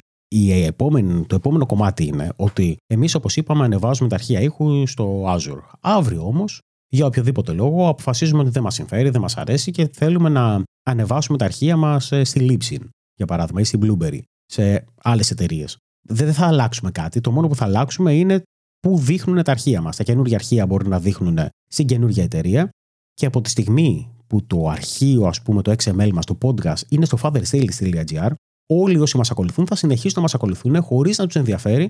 το επόμενο κομμάτι είναι ότι εμείς, όπως είπαμε, ανεβάζουμε τα αρχεία ήχου στο Azure. Αύριο όμως για οποιοδήποτε λόγο αποφασίζουμε ότι δεν μας συμφέρει, δεν μας αρέσει και θέλουμε να ανεβάσουμε τα αρχεία μας στη Libsyn, για παράδειγμα, ή στην Blueberry, σε άλλες εταιρείες. Δεν θα αλλάξουμε κάτι. Το μόνο που θα αλλάξουμε είναι πού δείχνουν τα αρχεία μας. Τα καινούργια αρχεία μπορεί να δείχνουν στην καινούργια εταιρεία και από τη στιγμή που το αρχείο, ας πούμε, το XML μας, το podcast, είναι στο fatherstales.gr, όλοι όσοι μας ακολουθούν θα συνεχίσουν να μας ακολουθούν χωρίς να τους ενδιαφέρει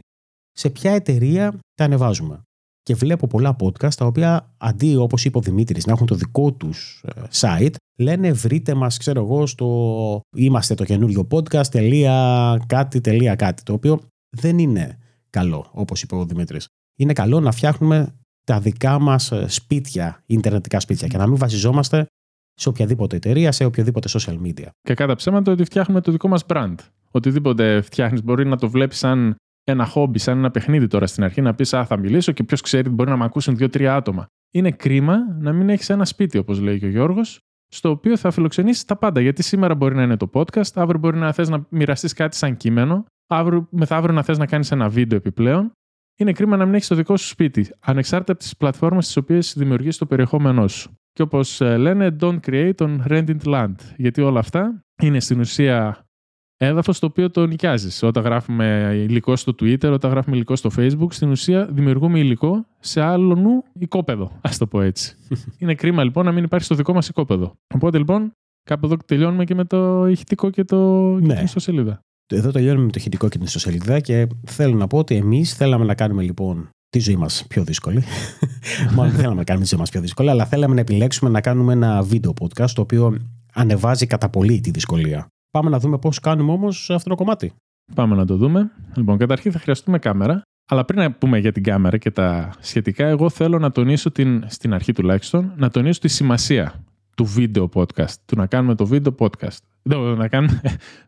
σε ποια εταιρεία τα ανεβάζουμε. Και βλέπω πολλά podcast τα οποία αντί, όπως είπε ο Δημήτρης, να έχουν το δικό τους site, λένε βρείτε μας, ξέρω εγώ, στο είμαστε το καινούριο podcast .κάτι, το οποίο δεν είναι καλό, όπως είπε ο Δημήτρης. Είναι καλό να φτιάχνουμε τα δικά μας σπίτια, ιντερνετικά σπίτια, και να μην βασιζόμαστε σε οποιαδήποτε εταιρεία, σε οποιοδήποτε social media. Και κατά ψέματα ότι φτιάχνουμε το δικό μας brand. Οτιδήποτε φτιάχνεις μπορεί να το βλέπεις σαν ένα χόμπι, σαν ένα παιχνίδι τώρα στην αρχή, να πεις «Α, θα μιλήσω και ποιος ξέρει, μπορεί να με ακούσουν 2-3 άτομα». Είναι κρίμα να μην έχεις ένα σπίτι, όπως λέει και ο Γιώργος, στο οποίο θα φιλοξενήσεις τα πάντα. Γιατί σήμερα μπορεί να είναι το podcast, αύριο μπορεί να θες να μοιραστείς κάτι σαν κείμενο, αύριο, μεθαύριο να θες να κάνεις ένα βίντεο επιπλέον. Είναι κρίμα να μην έχεις το δικό σου σπίτι, ανεξάρτητα από τις πλατφόρμες στις οποίες δημιουργείς το περιεχόμενό σου. Και όπως λένε, don't create on rented land. Γιατί όλα αυτά είναι στην ουσία έδαφος το οποίο το νοικιάζεις. Όταν γράφουμε υλικό στο Twitter, όταν γράφουμε υλικό στο Facebook, στην ουσία δημιουργούμε υλικό σε άλλον οικόπεδο, ας το πω έτσι. Είναι κρίμα λοιπόν να μην υπάρχει στο δικό μας οικόπεδο. Οπότε λοιπόν, κάπου εδώ τελειώνουμε και με το ηχητικό και την ιστοσελίδα. Εδώ τελειώνουμε με το ηχητικό και την ιστοσελίδα και θέλω να πω ότι εμείς θέλαμε να κάνουμε λοιπόν τη ζωή μας πιο δύσκολη. Μάλλον δεν θέλαμε να κάνουμε τη ζωή μας πιο δύσκολη, αλλά θέλαμε να επιλέξουμε να κάνουμε ένα βίντεο podcast το οποίο ανεβάζει κατά πολύ τη δυσκολία. Πάμε να δούμε πώς κάνουμε όμως αυτό το κομμάτι. Πάμε να το δούμε. Λοιπόν, καταρχήν θα χρειαστούμε κάμερα. Αλλά πριν να πούμε για την κάμερα και τα σχετικά, εγώ θέλω να τονίσω στην αρχή τουλάχιστον, να τονίσω τη σημασία του βίντεο podcast. Του να κάνουμε το βίντεο podcast.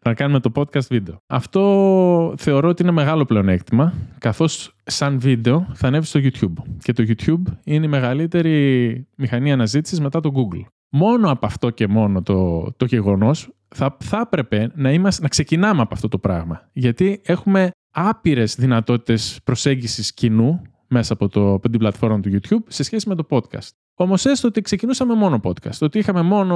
Να κάνουμε το podcast βίντεο. Αυτό θεωρώ ότι είναι μεγάλο πλεονέκτημα, καθώς σαν βίντεο θα ανέβει στο YouTube. Και το YouTube είναι η μεγαλύτερη μηχανή αναζήτησης μετά το Google. Μόνο από αυτό και μόνο το γεγονός θα έπρεπε να ξεκινάμε από αυτό το πράγμα. Γιατί έχουμε άπειρες δυνατότητες προσέγγισης κοινού μέσα από την πλατφόρμα του YouTube σε σχέση με το podcast. Όμως έστω ότι ξεκινούσαμε μόνο podcast, ότι είχαμε μόνο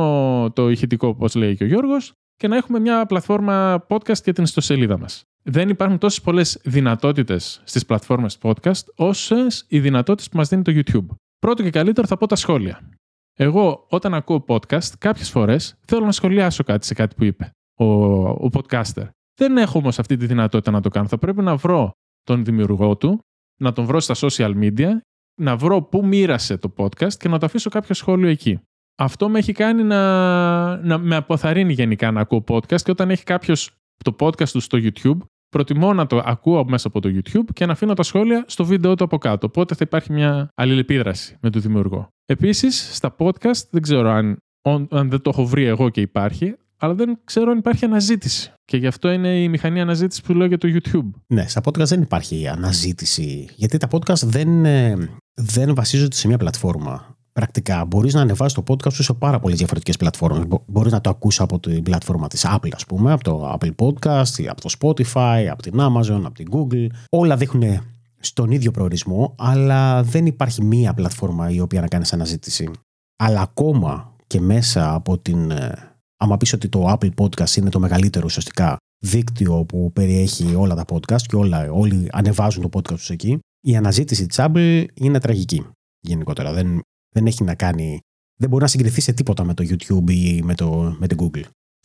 το ηχητικό, όπως λέει και ο Γιώργος, και να έχουμε μια πλατφόρμα podcast και την ιστοσελίδα μας. Δεν υπάρχουν τόσες πολλές δυνατότητες στις πλατφόρμες podcast, όσες οι δυνατότητες που μας δίνει το YouTube. Πρώτο και καλύτερο θα πω τα σχόλια. Εγώ όταν ακούω podcast, κάποιες φορές θέλω να σχολιάσω κάτι σε κάτι που είπε ο podcaster. Δεν έχω όμως αυτή τη δυνατότητα να το κάνω. Θα πρέπει να βρω τον δημιουργό του, να τον βρω στα social media, να βρω πού μοίρασε το podcast και να το αφήσω κάποιο σχόλιο εκεί. Αυτό με έχει κάνει να με αποθαρρύνει γενικά να ακούω podcast, και όταν έχει κάποιος το podcast του στο YouTube, προτιμώ να το ακούω μέσα από το YouTube και να αφήνω τα σχόλια στο βίντεο του από κάτω. Οπότε θα υπάρχει μια αλληλεπίδραση με τον δημιουργό. Επίσης, στα podcast δεν ξέρω αν δεν το έχω βρει εγώ και υπάρχει, αλλά δεν ξέρω αν υπάρχει αναζήτηση. Και γι' αυτό είναι η μηχανή αναζήτηση που λέω για το YouTube. Ναι, στα podcast δεν υπάρχει αναζήτηση. Γιατί τα podcast δεν βασίζονται σε μια πλατφόρμα. Πρακτικά, μπορείς να ανεβάσεις το podcast σου σε πάρα πολλές διαφορετικές πλατφόρμες. Μπορείς να το ακούσεις από την πλατφόρμα της Apple, ας πούμε, από το Apple Podcast, από το Spotify, από την Amazon, από την Google. Όλα δείχνουν στον ίδιο προορισμό, αλλά δεν υπάρχει μία πλατφόρμα η οποία να κάνεις αναζήτηση. Αλλά ακόμα και μέσα από την. Άμα πεις ότι το Apple Podcast είναι το μεγαλύτερο ουσιαστικά δίκτυο που περιέχει όλα τα podcast και όλοι ανεβάζουν το podcast τους εκεί, η αναζήτηση της Apple είναι τραγική γενικότερα. Δεν έχει να κάνει. Δεν μπορεί να συγκριθεί σε τίποτα με το YouTube ή με την Google.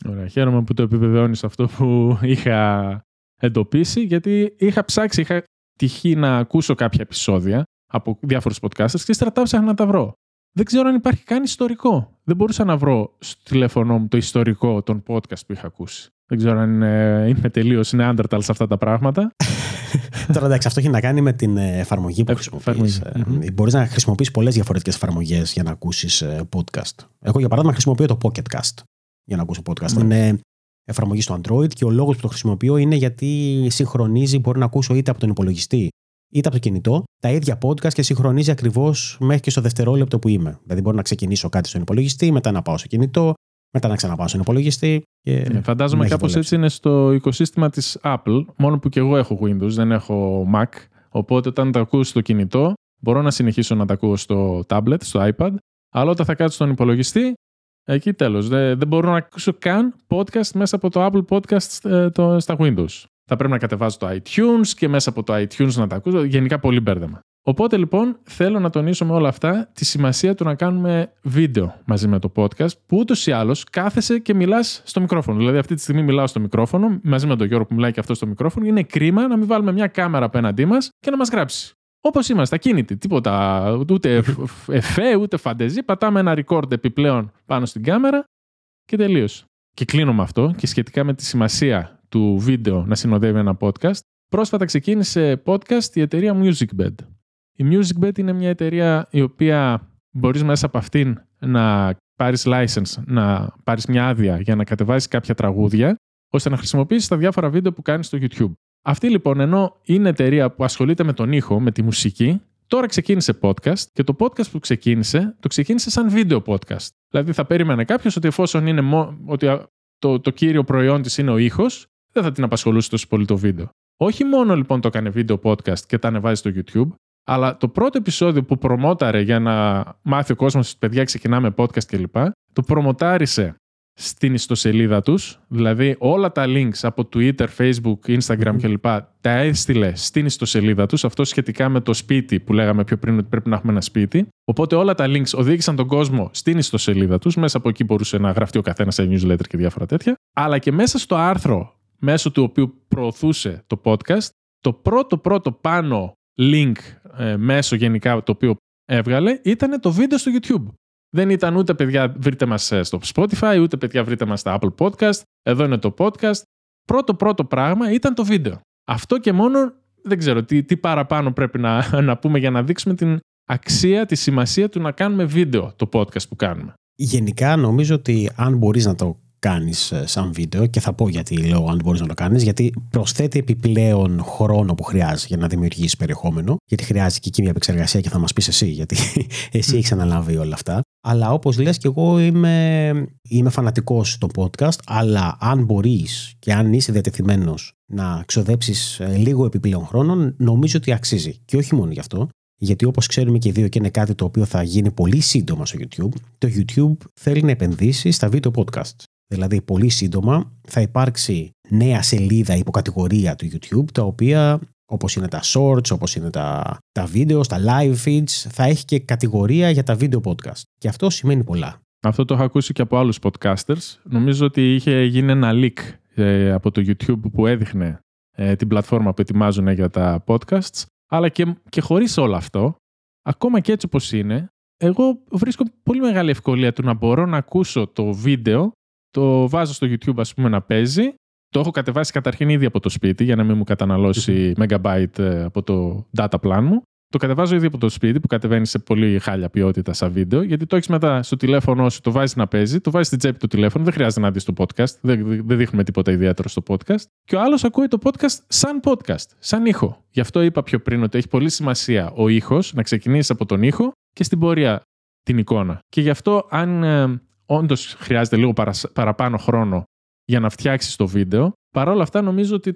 Ωραία. Χαίρομαι που το επιβεβαιώνεις αυτό που είχα εντοπίσει, γιατί είχα ψάξει, είχα τυχεί να ακούσω κάποια επεισόδια από διάφορους podcasters και ύστερα τα ψάχνα να τα βρω. Δεν ξέρω αν υπάρχει καν ιστορικό. Δεν μπορούσα να βρω στο τηλέφωνό μου το ιστορικό των podcast που είχα ακούσει. Δεν ξέρω αν είναι τελείως Neanderthal σε αυτά τα πράγματα. Τώρα εντάξει, αυτό έχει να κάνει με την εφαρμογή που χρησιμοποιείς. Μπορείς να χρησιμοποιείς πολλές διαφορετικές εφαρμογές για να ακούσεις podcast. Εγώ για παράδειγμα χρησιμοποιώ το PocketCast για να ακούσω podcast. Είναι εφαρμογή στο Android και ο λόγος που το χρησιμοποιώ είναι γιατί συγχρονίζει, μπορεί να ακούσω είτε από τον υπολογιστή είτε από το κινητό τα ίδια podcast και συγχρονίζει ακριβώς μέχρι και στο δευτερόλεπτο που είμαι. Δηλαδή μπορώ να ξεκινήσω κάτι στον υπολογιστή, μετά να πάω στο κινητό, μετά να ξαναπάω στον υπολογιστή. Φαντάζομαι κάπως έτσι είναι στο οικοσύστημα της Apple, μόνο που και εγώ έχω Windows, δεν έχω Mac. Οπότε όταν τα ακούω στο κινητό, Μπορώ να συνεχίσω να τα ακούω στο tablet, στο iPad, αλλά όταν θα κάτσω στον υπολογιστή, εκεί τέλος. Δεν μπορώ να ακούσω καν podcast μέσα από το Apple Podcast στα Windows. Θα πρέπει να κατεβάζω το iTunes και μέσα από το iTunes να τα ακούσω. Γενικά πολύ μπέρδεμα. Οπότε λοιπόν θέλω να τονίσω με όλα αυτά τη σημασία του να κάνουμε βίντεο μαζί με το podcast, που ούτως ή άλλως κάθεσαι και μιλάς στο μικρόφωνο. Δηλαδή αυτή τη στιγμή μιλάω στο μικρόφωνο, μαζί με τον Γιώργο που μιλάει και αυτό στο μικρόφωνο. Είναι κρίμα να μην βάλουμε μια κάμερα απέναντί μας και να μας γράψει. Όπως είμαστε, ακίνητοι, τίποτα, ούτε εφέ, ούτε φαντεζή. Πατάμε ένα record επιπλέον πάνω στην κάμερα και τελείωσε. Και κλείνω με αυτό και σχετικά με τη σημασία του βίντεο να συνοδεύει ένα podcast. Πρόσφατα ξεκίνησε podcast η εταιρεία MusicBed. Η MusicBed είναι μια εταιρεία η οποία μπορείς μέσα από αυτήν να πάρεις license, να πάρεις μια άδεια για να κατεβάσεις κάποια τραγούδια, ώστε να χρησιμοποιήσεις τα διάφορα βίντεο που κάνεις στο YouTube. Αυτή λοιπόν, ενώ είναι εταιρεία που ασχολείται με τον ήχο, με τη μουσική, τώρα ξεκίνησε podcast και το podcast που ξεκίνησε, το ξεκίνησε σαν βίντεο podcast. Δηλαδή θα περίμενε κάποιος ότι εφόσον είναι ότι το κύριο προϊόν της είναι ο ήχος, δεν θα την απασχολούσε τόσο πολύ το βίντεο. Όχι μόνο λοιπόν το έκανε βίντεο podcast και τα ανεβάζει στο YouTube, αλλά το πρώτο επεισόδιο που προμόταρε για να μάθει ο κόσμος ότι παιδιά ξεκινάμε podcast κλπ. Το προμοτάρισε στην ιστοσελίδα τους, δηλαδή όλα τα links από Twitter, Facebook, Instagram κλπ. Τα έστειλε στην ιστοσελίδα τους, αυτό σχετικά με το σπίτι που λέγαμε πιο πριν ότι πρέπει να έχουμε ένα σπίτι. Οπότε όλα τα links οδήγησαν τον κόσμο στην ιστοσελίδα τους, μέσα από εκεί μπορούσε να γραφτεί ο καθένας σε newsletter και διάφορα τέτοια, αλλά και μέσα στο άρθρο μέσω του οποίου προωθούσε το podcast, το πρώτο πάνω link μέσω γενικά το οποίο έβγαλε ήταν το βίντεο στο YouTube. Δεν ήταν ούτε παιδιά βρείτε μας στο Spotify, ούτε παιδιά βρείτε μας στα Apple Podcast, εδώ είναι το podcast. Πρώτο πράγμα ήταν το βίντεο. Αυτό και μόνο δεν ξέρω τι παραπάνω πρέπει να πούμε για να δείξουμε την αξία, τη σημασία του να κάνουμε βίντεο το podcast που κάνουμε. Γενικά νομίζω ότι αν μπορείς να το κάνεις σαν βίντεο, και θα πω γιατί λέω αν μπορείς να το κάνεις, γιατί προσθέτει επιπλέον χρόνο που χρειάζεται για να δημιουργήσεις περιεχόμενο, γιατί χρειάζεται και εκείνη η επεξεργασία και θα μας πεις εσύ, γιατί εσύ έχεις αναλάβει όλα αυτά. Αλλά όπως λες και εγώ είμαι φανατικός στο podcast, αλλά αν μπορείς και αν είσαι διατεθειμένος να ξοδέψεις λίγο επιπλέον χρόνο, νομίζω ότι αξίζει. Και όχι μόνο γι' αυτό. Γιατί όπως ξέρουμε και οι δύο, και είναι κάτι το οποίο θα γίνει πολύ σύντομα στο YouTube, το YouTube θέλει να επενδύσει στα βίντεο podcast. Δηλαδή, πολύ σύντομα θα υπάρξει νέα σελίδα, υποκατηγορία του YouTube, τα οποία, όπως είναι τα shorts, όπως είναι τα βίντεο, τα live feeds, θα έχει και κατηγορία για τα βίντεο podcast. Και αυτό σημαίνει πολλά. Αυτό το έχω ακούσει και από άλλους podcasters. Νομίζω ότι είχε γίνει ένα leak από το YouTube που έδειχνε την πλατφόρμα που ετοιμάζουν για τα podcasts. Αλλά και χωρίς όλο αυτό, ακόμα και έτσι όπως είναι, εγώ βρίσκω πολύ μεγάλη ευκολία του να μπορώ να ακούσω το βίντεο. Το βάζω στο YouTube, ας πούμε, να παίζει. Το έχω κατεβάσει καταρχήν ήδη από το σπίτι για να μην μου καταναλώσει megabyte από το data plan μου. Το κατεβάζω ήδη από το σπίτι που κατεβαίνει σε πολύ χάλια ποιότητα σαν βίντεο, γιατί το έχεις μετά στο τηλέφωνο σου, το βάζεις να παίζει, το βάζεις στην τσέπη του τηλέφωνο, δεν χρειάζεται να δεις το podcast, δεν δείχνουμε τίποτα ιδιαίτερο στο podcast. Και ο άλλος ακούει το podcast, σαν ήχο. Γι' αυτό είπα πιο πριν ότι έχει πολύ σημασία ο ήχος, να ξεκινήσεις από τον ήχο και στην πορεία την εικόνα. Και γι' αυτό αν όντως χρειάζεται λίγο παραπάνω χρόνο για να φτιάξεις το βίντεο, παρόλα αυτά νομίζω ότι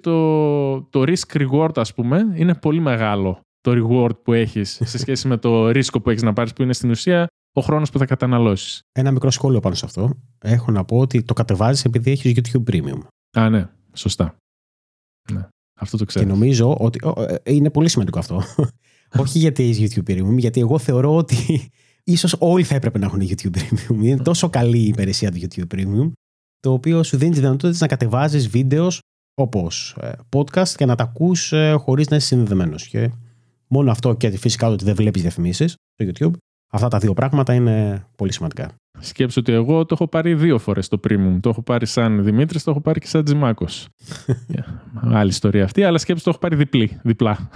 το risk-reward, ας πούμε, είναι πολύ μεγάλο. Το reward που έχεις σε σχέση με το ρίσκο που έχεις να πάρεις, που είναι στην ουσία ο χρόνος που θα καταναλώσεις. Ένα μικρό σχόλιο πάνω σε αυτό. Έχω να πω ότι το κατεβάζεις επειδή έχεις YouTube Premium. Α, ναι. Σωστά. Ναι. Αυτό το ξέρω. Και νομίζω ότι είναι πολύ σημαντικό αυτό. Όχι γιατί έχεις YouTube Premium, γιατί εγώ θεωρώ ότι ίσως όλοι θα έπρεπε να έχουν YouTube Premium. Είναι τόσο καλή η υπηρεσία του YouTube Premium, το οποίο σου δίνει τη δυνατότητα να κατεβάζεις βίντεο όπως podcast και να τα ακούς χωρίς να είσαι συνδεδεμένος. Και μόνο αυτό, και φυσικά ότι δεν βλέπεις διαφημίσεις στο YouTube. Αυτά τα δύο πράγματα είναι πολύ σημαντικά. Σκέψου ότι εγώ το έχω πάρει 2 φορές το premium. Το έχω πάρει σαν Δημήτρης, το έχω πάρει και σαν Τζιμάκος. Άλλη ιστορία αυτή, αλλά σκέψου το έχω πάρει διπλά.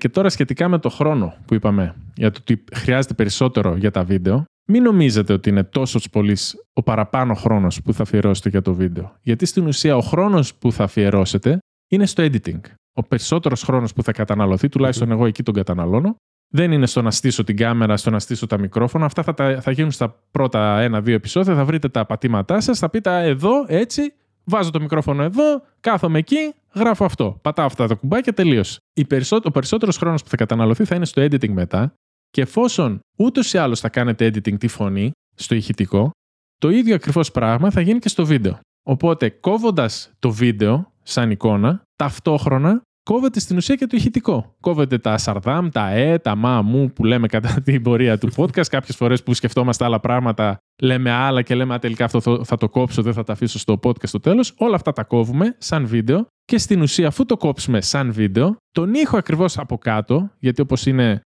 Και τώρα σχετικά με το χρόνο που είπαμε, για το ότι χρειάζεται περισσότερο για τα βίντεο, μην νομίζετε ότι είναι τόσο πολύ ο παραπάνω χρόνος που θα αφιερώσετε για το βίντεο. Γιατί στην ουσία ο χρόνος που θα αφιερώσετε είναι στο editing. Ο περισσότερος χρόνος που θα καταναλωθεί, τουλάχιστον εγώ εκεί τον καταναλώνω, δεν είναι στο να στήσω την κάμερα, στο να στήσω τα μικρόφωνα. Αυτά θα γίνουν στα πρώτα 1-2 επεισόδια, θα βρείτε τα πατήματά σας, θα πείτε εδώ, έτσι, βάζω το μικρόφωνο εδώ, κάθομαι εκεί, γράφω αυτό. Πατάω αυτά τα κουμπάκια, τελείωσε. Ο περισσότερος χρόνος που θα καταναλωθεί θα είναι στο editing μετά, Και εφόσον ούτως ή άλλως θα κάνετε editing τη φωνή στο ηχητικό, το ίδιο ακριβώς πράγμα θα γίνει και στο βίντεο. Οπότε κόβοντας το βίντεο σαν εικόνα, ταυτόχρονα κόβεται στην ουσία και το ηχητικό. Κόβεται τα σαρδάμ, τα τα μα, μου που λέμε κατά την πορεία του podcast. Κάποιες φορές που σκεφτόμαστε άλλα πράγματα, λέμε άλλα και λέμε τελικά αυτό θα το κόψω, δεν θα το αφήσω στο podcast στο τέλος. Όλα αυτά τα κόβουμε σαν βίντεο και στην ουσία, αφού το κόψουμε σαν βίντεο, τον ήχο ακριβώς από κάτω, γιατί όπως είναι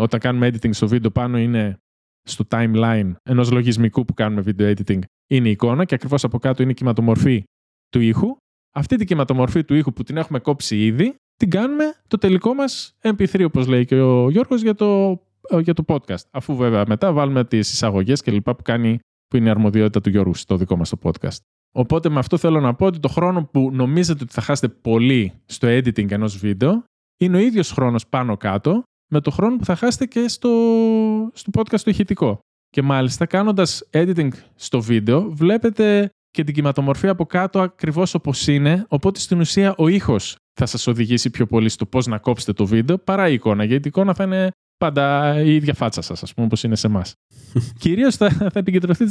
όταν κάνουμε editing στο βίντεο, πάνω είναι στο timeline ενός λογισμικού που κάνουμε video editing, είναι η εικόνα και ακριβώς από κάτω είναι η κυματομορφή του ήχου. Αυτή την κυματομορφή του ήχου που την έχουμε κόψει ήδη, την κάνουμε το τελικό μας MP3, όπως λέει και ο Γιώργος, για το podcast. Αφού βέβαια μετά βάλουμε τις εισαγωγές και λοιπά που είναι η αρμοδιότητα του Γιώργου στο δικό μας το podcast. Οπότε με αυτό θέλω να πω ότι το χρόνο που νομίζετε ότι θα χάσετε πολύ στο editing ενός βίντεο, είναι ο ίδιος χρόνος πάνω κάτω με το χρόνο που θα χάσετε και στο podcast το ηχητικό. Και μάλιστα κάνοντας editing στο βίντεο, βλέπετε και την κυματομορφή από κάτω ακριβώς όπως είναι, οπότε στην ουσία ο ήχος θα σας οδηγήσει πιο πολύ στο πώς να κόψετε το βίντεο παρά η εικόνα, γιατί η εικόνα θα είναι πάντα η ίδια φάτσα σας, ας πούμε, όπως είναι σε εμάς. Κυρίως θα επικεντρωθείτε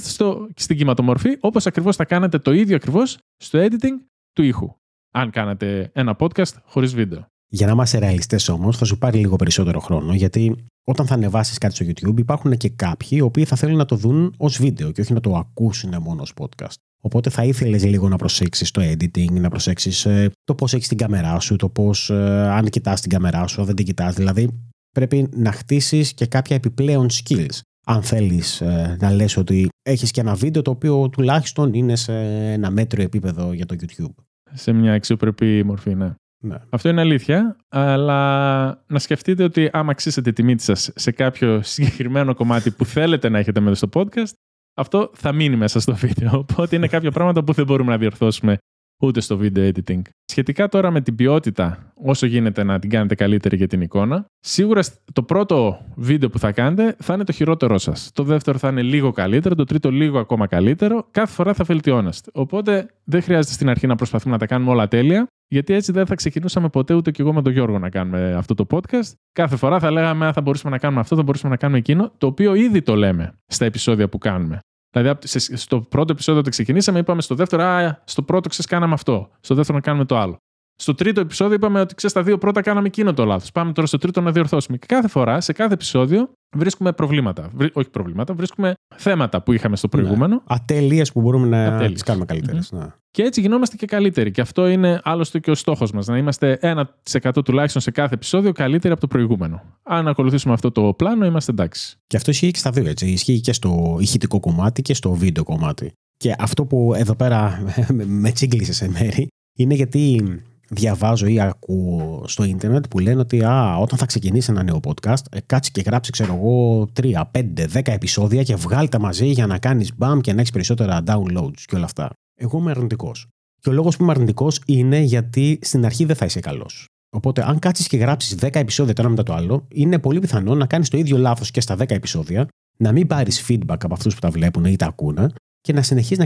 στην κυματομορφή, όπως ακριβώς θα κάνετε το ίδιο ακριβώς στο editing του ήχου, αν κάνετε ένα podcast χωρίς βίντεο. Για να είμαστε ρεαλιστές όμως, θα σου πάρει λίγο περισσότερο χρόνο, γιατί όταν θα ανεβάσεις κάτι στο YouTube, υπάρχουν και κάποιοι οι οποίοι θα θέλουν να το δουν ως βίντεο και όχι να το ακούσουν μόνο ως podcast. Οπότε θα ήθελες λίγο να προσέξεις το editing, να προσέξεις το πώς έχεις την κάμερά σου, το πώς, αν κοιτάς την κάμερά σου, αν δεν την κοιτάς. Δηλαδή, πρέπει να χτίσεις και κάποια επιπλέον skills. Αν θέλεις να λες ότι έχεις και ένα βίντεο το οποίο τουλάχιστον είναι σε ένα μέτριο επίπεδο για το YouTube. Σε μια αξιοπρεπή μορφή, ναι. Ναι. Αυτό είναι αλήθεια, αλλά να σκεφτείτε ότι άμα αυξήσετε τη μύτη σας σε κάποιο συγκεκριμένο κομμάτι που θέλετε να έχετε μέσα στο podcast, αυτό θα μείνει μέσα στο βίντεο. Οπότε είναι κάποια πράγματα που δεν μπορούμε να διορθώσουμε ούτε στο video editing. Σχετικά τώρα με την ποιότητα, όσο γίνεται να την κάνετε καλύτερη για την εικόνα, σίγουρα το πρώτο βίντεο που θα κάνετε θα είναι το χειρότερό σας. Το δεύτερο θα είναι λίγο καλύτερο, το τρίτο λίγο ακόμα καλύτερο. Κάθε φορά θα βελτιώνεστε. Οπότε δεν χρειάζεται στην αρχή να προσπαθούμε να τα κάνουμε όλα τέλεια. Γιατί έτσι δεν θα ξεκινούσαμε ποτέ ούτε κι εγώ με τον Γιώργο να κάνουμε αυτό το podcast. Κάθε φορά θα λέγαμε θα μπορούσαμε να κάνουμε αυτό, θα μπορούσαμε να κάνουμε εκείνο, το οποίο ήδη το λέμε στα επεισόδια που κάνουμε. Δηλαδή, στο πρώτο επεισόδιο όταν ξεκινήσαμε, είπαμε στο δεύτερο, στο πρώτο κάναμε αυτό, στο δεύτερο να κάνουμε το άλλο. Στο τρίτο επεισόδιο είπαμε ότι στα δύο πρώτα κάναμε εκείνο το λάθος. Πάμε τώρα στο τρίτο να διορθώσουμε. Και κάθε φορά, σε κάθε επεισόδιο, βρίσκουμε προβλήματα. Όχι προβλήματα, βρίσκουμε θέματα που είχαμε στο προηγούμενο. Ναι. Ατέλειες που μπορούμε να τις κάνουμε καλύτερες. Ναι. Και έτσι γινόμαστε και καλύτεροι. Και αυτό είναι άλλωστε και ο στόχος μας. Να είμαστε 1% τουλάχιστον σε κάθε επεισόδιο καλύτεροι από το προηγούμενο. Αν ακολουθήσουμε αυτό το πλάνο, είμαστε εντάξει. Και αυτό ισχύει και στα δύο, έτσι. Ισχύει και στο ηχητικό κομμάτι και στο βίντεο κομμάτι. Και αυτό που εδώ πέρα με τσίγκλισε σε μέρη είναι γιατί. Διαβάζω ή ακούω στο ίντερνετ που λένε ότι όταν θα ξεκινήσει ένα νέο podcast, κάτσε και γράψε, ξέρω εγώ, 3, 5, 10 επεισόδια και βγάλ' τα μαζί για να κάνεις μπαμ και να έχεις περισσότερα downloads και όλα αυτά. Εγώ είμαι αρνητικός. Και ο λόγος που είμαι αρνητικός είναι γιατί στην αρχή δεν θα είσαι καλός. Οπότε, αν κάτσεις και γράψεις 10 επεισόδια το ένα μετά το άλλο, είναι πολύ πιθανό να κάνεις το ίδιο λάθος και στα 10 επεισόδια, να μην πάρεις feedback από αυτούς που τα βλέπουν ή τα ακούνε και να συνεχίσεις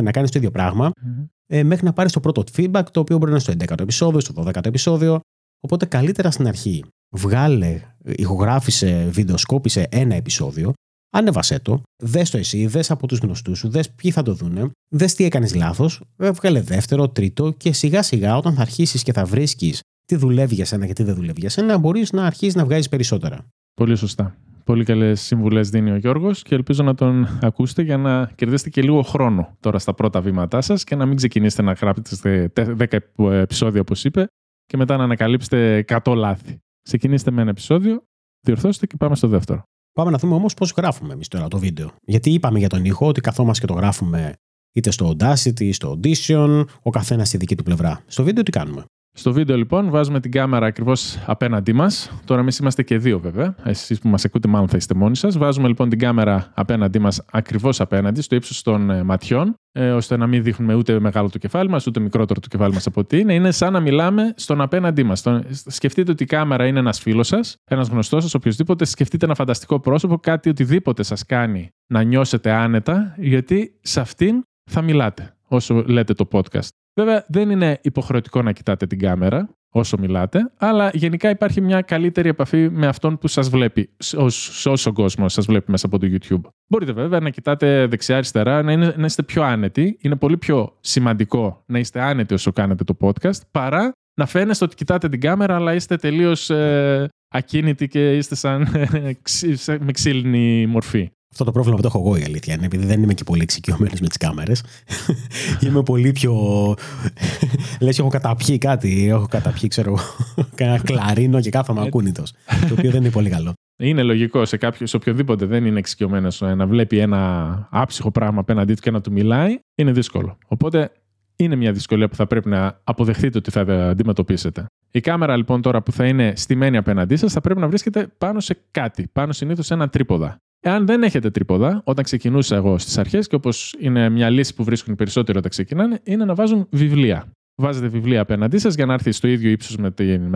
να κάνεις το ίδιο πράγμα. Μέχρι να πάρεις το πρώτο feedback, το οποίο μπορεί να είναι στο 11ο επεισόδιο, στο 12ο επεισόδιο. Οπότε καλύτερα στην αρχή βγάλε, ηχογράφησε, βιντεοσκόπησε ένα επεισόδιο, ανέβασέ το, δες το εσύ, δες από τους γνωστούς σου, δες ποιοι θα το δούνε, δες τι έκανες λάθος, βγάλε δεύτερο, τρίτο και σιγά σιγά όταν θα αρχίσεις και θα βρίσκεις τι δουλεύει για σένα και τι δεν δουλεύει για σένα, μπορείς να αρχίσεις να βγάζεις περισσότερα. Πολύ σωστά. Πολύ καλές συμβουλές δίνει ο Γιώργος και ελπίζω να τον ακούσετε για να κερδίσετε και λίγο χρόνο τώρα στα πρώτα βήματά σας και να μην ξεκινήσετε να γράψετε 10 επεισόδια όπως είπε και μετά να ανακαλύψετε 100 λάθη. Ξεκινήστε με ένα επεισόδιο, διορθώστε και πάμε στο δεύτερο. Πάμε να δούμε όμως πώς γράφουμε εμείς τώρα το βίντεο. Γιατί είπαμε για τον ήχο ότι καθόμαστε και το γράφουμε είτε στο Audacity, στο Audition, ο καθένας στη δική του πλευρά. Στο βίντεο τι κάνουμε? Στο βίντεο λοιπόν βάζουμε την κάμερα ακριβώς απέναντί μας. Τώρα εμείς είμαστε και δύο βέβαια. Εσείς που μας ακούτε μάλλον θα είστε μόνοι σας. Βάζουμε λοιπόν την κάμερα απέναντί μας, ακριβώς απέναντι, στο ύψος των ματιών, ώστε να μην δείχνουμε ούτε μεγάλο το κεφάλι μας, ούτε μικρότερο το κεφάλι μας από ότι είναι. Είναι σαν να μιλάμε στον απέναντί μας. Σκεφτείτε ότι η κάμερα είναι ένας φίλος σας, ένας γνωστός σας, οποιοδήποτε. Σκεφτείτε ένα φανταστικό πρόσωπο, κάτι οτιδήποτε σας κάνει να νιώσετε άνετα, γιατί σε αυτήν θα μιλάτε όσο λέτε το podcast. Βέβαια, δεν είναι υποχρεωτικό να κοιτάτε την κάμερα όσο μιλάτε, αλλά γενικά υπάρχει μια καλύτερη επαφή με αυτόν που σας βλέπει, σε όσο κόσμο σας βλέπει μέσα από το YouTube. Μπορείτε βέβαια να κοιτάτε δεξιά-αριστερά, να είστε πιο άνετοι. Είναι πολύ πιο σημαντικό να είστε άνετοι όσο κάνετε το podcast, παρά να φαίνεστε ότι κοιτάτε την κάμερα, αλλά είστε τελείως ακίνητοι και είστε σαν με ξύλινη μορφή. Αυτό το πρόβλημα που το έχω εγώ, η αλήθεια είναι, επειδή δεν είμαι και πολύ εξοικειωμένος με τις κάμερες. Είμαι πολύ πιο. Λες, έχω καταπιεί κάτι. Έχω καταπιεί, ξέρω εγώ, κανένα κλαρίνο και κάθομαι ακούνητος. Το οποίο δεν είναι πολύ καλό. Είναι λογικό σε οποιονδήποτε δεν είναι εξοικειωμένος να βλέπει ένα άψυχο πράγμα απέναντί του και να του μιλάει. Είναι δύσκολο. Οπότε είναι μια δυσκολία που θα πρέπει να αποδεχτείτε ότι θα αντιμετωπίσετε. Η κάμερα λοιπόν τώρα που θα είναι στημένη απέναντί σας θα πρέπει να βρίσκεται πάνω σε κάτι. Πάνω συνήθως σε ένα τρίποδα. Εάν δεν έχετε τρίποδα, όταν ξεκινούσα εγώ στις αρχές, και όπως είναι μια λύση που βρίσκουν περισσότερο όταν ξεκινάνε, είναι να βάζουν βιβλία. Βάζετε βιβλία απέναντί σας για να έρθει στο ίδιο ύψος με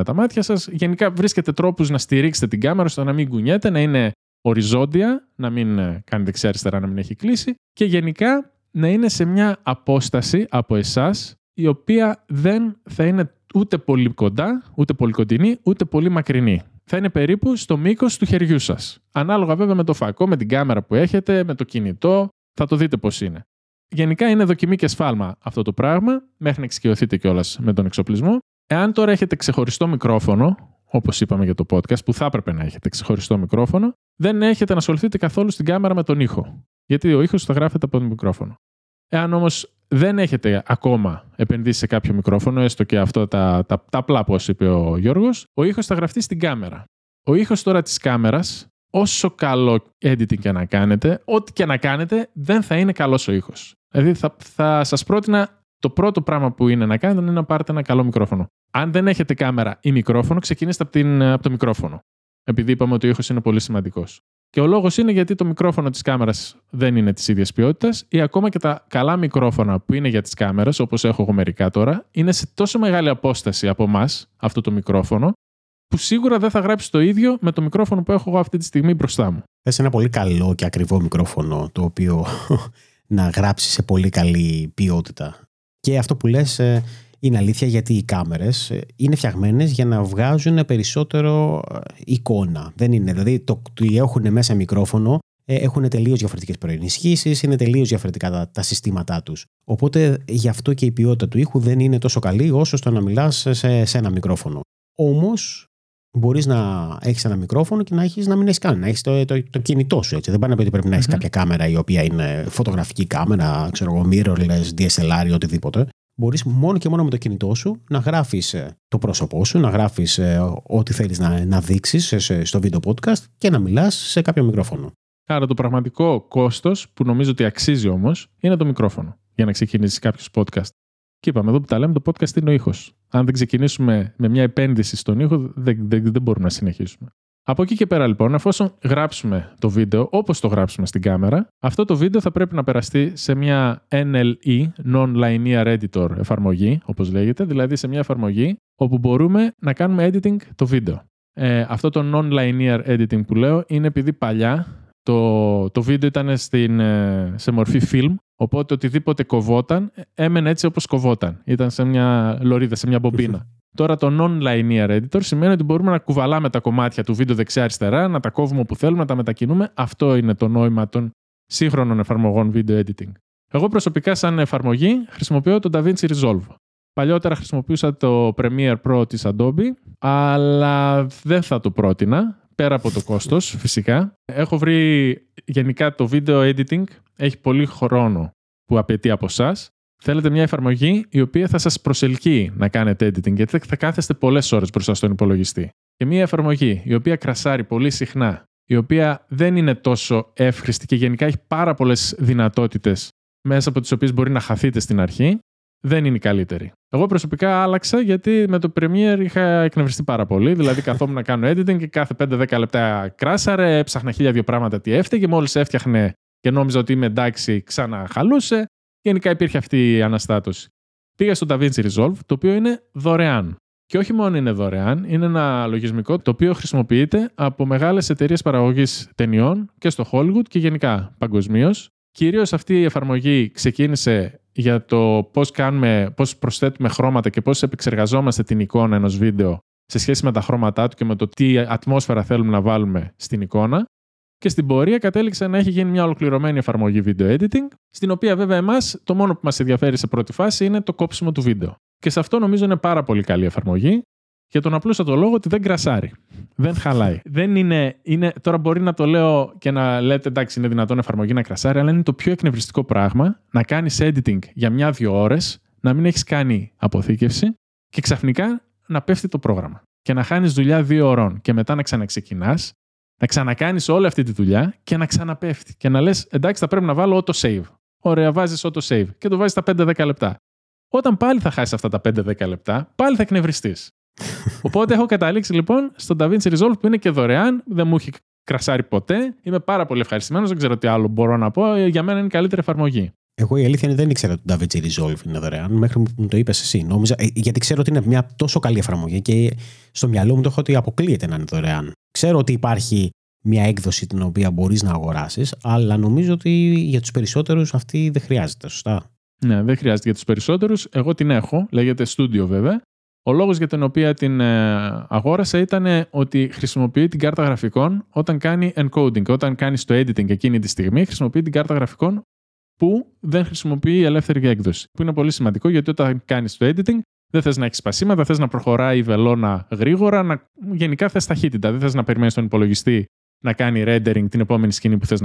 τα μάτια σας. Γενικά βρίσκετε τρόπους να στηρίξετε την κάμερα ώστε να μην κουνιέται, να είναι οριζόντια, να μην κάνει δεξιά-αριστερά, να μην έχει κλείσει και γενικά να είναι σε μια απόσταση από εσάς η οποία δεν θα είναι ούτε πολύ κοντά, ούτε πολύ κοντινή, ούτε πολύ μακρινή. Θα είναι περίπου στο μήκος του χεριού σας. Ανάλογα βέβαια με το φακό, με την κάμερα που έχετε, με το κινητό, θα το δείτε πώς είναι. Γενικά είναι δοκιμή και σφάλμα αυτό το πράγμα, μέχρι να εξοικειωθείτε κιόλας με τον εξοπλισμό. Εάν τώρα έχετε ξεχωριστό μικρόφωνο, όπως είπαμε για το podcast, που θα έπρεπε να έχετε ξεχωριστό μικρόφωνο, δεν έχετε να ασχοληθείτε καθόλου στην κάμερα με τον ήχο. Γιατί ο ήχος θα γράφεται από το μικρόφωνο. Εάν όμως δεν έχετε ακόμα επενδύσει σε κάποιο μικρόφωνο, έστω και αυτό τα απλά όπως είπε ο Γιώργος, ο ήχος θα γραφτεί στην κάμερα. Ο ήχος τώρα της κάμερας, όσο καλό editing και να κάνετε, ό,τι και να κάνετε, δεν θα είναι καλός ο ήχος. Δηλαδή θα σας πρότεινα το πρώτο πράγμα που είναι να κάνετε είναι να πάρετε ένα καλό μικρόφωνο. Αν δεν έχετε κάμερα ή μικρόφωνο, ξεκινήστε από το μικρόφωνο. Επειδή είπαμε ότι ο ήχος είναι πολύ σημαντικός. Και ο λόγος είναι γιατί το μικρόφωνο της κάμερας δεν είναι της ίδιας ποιότητας ή ακόμα και τα καλά μικρόφωνα που είναι για τις κάμερες, όπως έχω εγώ μερικά τώρα, είναι σε τόσο μεγάλη απόσταση από εμάς αυτό το μικρόφωνο, που σίγουρα δεν θα γράψει το ίδιο με το μικρόφωνο που έχω εγώ αυτή τη στιγμή μπροστά μου. Θες ένα πολύ καλό και ακριβό μικρόφωνο, το οποίο να γράψει σε πολύ καλή ποιότητα. Και αυτό που λες είναι αλήθεια, γιατί οι κάμερες είναι φτιαγμένες για να βγάζουν περισσότερο εικόνα. Δεν είναι. Δηλαδή, έχουν μέσα μικρόφωνο, έχουν τελείως διαφορετικές προενισχύσεις, είναι τελείως διαφορετικά τα συστήματά τους. Οπότε, γι' αυτό και η ποιότητα του ήχου δεν είναι τόσο καλή όσο στο να μιλάς σε ένα μικρόφωνο. Όμως, μπορείς να έχεις ένα μικρόφωνο και να μην έχεις καν, να έχεις το κινητό σου. Έτσι. Δεν πάει να πει ότι πρέπει να έχεις κάποια κάμερα η οποία είναι φωτογραφική κάμερα, ξέρω εγώ, mirrorless, DSLR ή οτιδήποτε. Μπορείς μόνο και μόνο με το κινητό σου να γράφεις το πρόσωπό σου, να γράφεις ό,τι θέλεις να δείξεις στο βίντεο podcast και να μιλάς σε κάποιο μικρόφωνο. Άρα το πραγματικό κόστος που νομίζω ότι αξίζει όμως είναι το μικρόφωνο για να ξεκινήσεις κάποιος podcast. Και είπαμε εδώ που τα λέμε, το podcast είναι ο ήχος. Αν δεν ξεκινήσουμε με μια επένδυση στον ήχο, δεν μπορούμε να συνεχίσουμε. Από εκεί και πέρα λοιπόν, εφόσον γράψουμε το βίντεο όπως το γράψουμε στην κάμερα, αυτό το βίντεο θα πρέπει να περαστεί σε μια NLE, Non-Linear Editor εφαρμογή, όπως λέγεται, δηλαδή σε μια εφαρμογή όπου μπορούμε να κάνουμε editing το βίντεο. Αυτό το Non-Linear Editing που λέω είναι επειδή παλιά το βίντεο ήταν σε μορφή film, οπότε οτιδήποτε κοβόταν έμενε έτσι όπως κοβόταν. Ήταν σε μια λωρίδα, σε μια μπομπίνα. Τώρα το non-linear editor σημαίνει ότι μπορούμε να κουβαλάμε τα κομμάτια του βίντεο δεξιά-αριστερά, να τα κόβουμε όπου θέλουμε, να τα μετακινούμε. Αυτό είναι το νόημα των σύγχρονων εφαρμογών video editing. Εγώ προσωπικά σαν εφαρμογή χρησιμοποιώ το DaVinci Resolve. Παλιότερα χρησιμοποιούσα το Premiere Pro της Adobe, αλλά δεν θα το πρότεινα, πέρα από το κόστος φυσικά. Έχω βρει γενικά το video editing, έχει πολύ χρόνο που απαιτεί από εσάς. Θέλετε μια εφαρμογή η οποία θα σας προσελκύει να κάνετε editing, γιατί θα κάθεστε πολλές ώρες μπροστά στον υπολογιστή. Και μια εφαρμογή η οποία κρασάρει πολύ συχνά, η οποία δεν είναι τόσο εύχρηστη και γενικά έχει πάρα πολλές δυνατότητες μέσα από τις οποίες μπορεί να χαθείτε στην αρχή, δεν είναι η καλύτερη. Εγώ προσωπικά άλλαξα γιατί με το Premiere είχα εκνευριστεί πάρα πολύ. Δηλαδή, καθόμουν να κάνω editing και κάθε 5-10 λεπτά κράσαρε, έψαχνα 1000 πράγματα τι έφταιγε, μόλις έφτιαχνε και νόμιζα ότι είμαι εντάξει, ξαναχαλούσε. Γενικά υπήρχε αυτή η αναστάτωση. Πήγα στο DaVinci Resolve, το οποίο είναι δωρεάν. Και όχι μόνο είναι δωρεάν, είναι ένα λογισμικό το οποίο χρησιμοποιείται από μεγάλες εταιρείες παραγωγής ταινιών και στο Hollywood και γενικά παγκοσμίως. Κυρίως αυτή η εφαρμογή ξεκίνησε για το πώς προσθέτουμε χρώματα και πώς επεξεργαζόμαστε την εικόνα ενός βίντεο σε σχέση με τα χρώματά του και με το τι ατμόσφαιρα θέλουμε να βάλουμε στην εικόνα. Και στην πορεία κατέληξε να έχει γίνει μια ολοκληρωμένη εφαρμογή video editing, στην οποία βέβαια εμάς το μόνο που μας ενδιαφέρει σε πρώτη φάση είναι το κόψιμο του βίντεο. Και σε αυτό νομίζω είναι πάρα πολύ καλή εφαρμογή, για τον απλούστατο λόγο ότι δεν κρασάρει, δεν χαλάει. Δεν είναι, τώρα μπορεί να το λέω και να λέτε εντάξει, είναι δυνατόν εφαρμογή να κρασάρει, αλλά είναι το πιο εκνευριστικό πράγμα να κάνεις editing για 1-2 ώρες, να μην έχεις κάνει αποθήκευση και ξαφνικά να πέφτει το πρόγραμμα και να χάνεις δουλειά 2 ώρων και μετά να ξαναξεκινάς. Να ξανακάνεις όλη αυτή τη δουλειά και να ξαναπέφτει. Και να λες, εντάξει, θα πρέπει να βάλω auto-save. Ωραία, βάζεις auto-save και το βάζεις τα 5-10 λεπτά. Όταν πάλι θα χάσεις αυτά τα 5-10 λεπτά, πάλι θα εκνευριστείς. Οπότε έχω καταλήξει λοιπόν στο DaVinci Resolve που είναι και δωρεάν, δεν μου έχει κρασάρει ποτέ. Είμαι πάρα πολύ ευχαριστημένος, δεν ξέρω τι άλλο μπορώ να πω. Για μένα είναι η καλύτερη εφαρμογή. Εγώ η αλήθεια είναι δεν ήξερα ότι το DaVinci Resolve είναι δωρεάν μέχρι που μου το είπες εσύ. Νόμιζα, γιατί ξέρω ότι είναι μια τόσο καλή εφαρμογή και στο μυαλό μου το έχω ότι αποκλείεται να είναι δωρεάν. Ξέρω ότι υπάρχει μια έκδοση την οποία μπορείς να αγοράσεις, αλλά νομίζω ότι για τους περισσότερους αυτή δεν χρειάζεται, σωστά. Ναι, δεν χρειάζεται για τους περισσότερους. Εγώ την έχω, λέγεται Studio βέβαια. Ο λόγος για τον οποίο την αγόρασα ήταν ότι χρησιμοποιεί την κάρτα γραφικών όταν κάνει encoding. Όταν κάνει το editing εκείνη τη στιγμή, χρησιμοποιεί την κάρτα γραφικών που δεν χρησιμοποιεί η ελεύθερη έκδοση. Που είναι πολύ σημαντικό γιατί όταν κάνει το editing, δεν θες να έχεις σπασίματα, θες να προχωράει η βελόνα γρήγορα, γενικά θες ταχύτητα. Δεν θες να περιμένεις τον υπολογιστή να κάνει rendering την επόμενη σκηνή που θες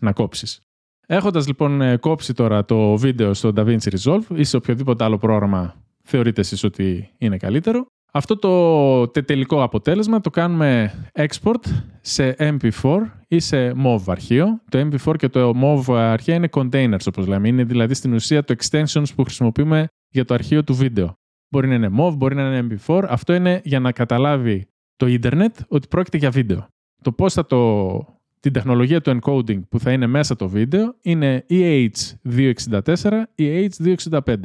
να κόψεις. Έχοντας λοιπόν κόψει τώρα το βίντεο στο DaVinci Resolve ή σε οποιοδήποτε άλλο πρόγραμμα θεωρείτε εσείς ότι είναι καλύτερο, αυτό το τελικό αποτέλεσμα το κάνουμε export σε MP4 ή σε MOV αρχείο. Το MP4 και το MOV αρχεία είναι containers όπως λέμε. Είναι δηλαδή στην ουσία το extensions που χρησιμοποιούμε για το αρχείο του βίντεο. Μπορεί να είναι MOV, μπορεί να είναι MP4. Αυτό είναι για να καταλάβει το ίντερνετ ότι πρόκειται για βίντεο. Το πώς θα την τεχνολογία του encoding που θα είναι μέσα το βίντεο είναι EH264 ή EH265.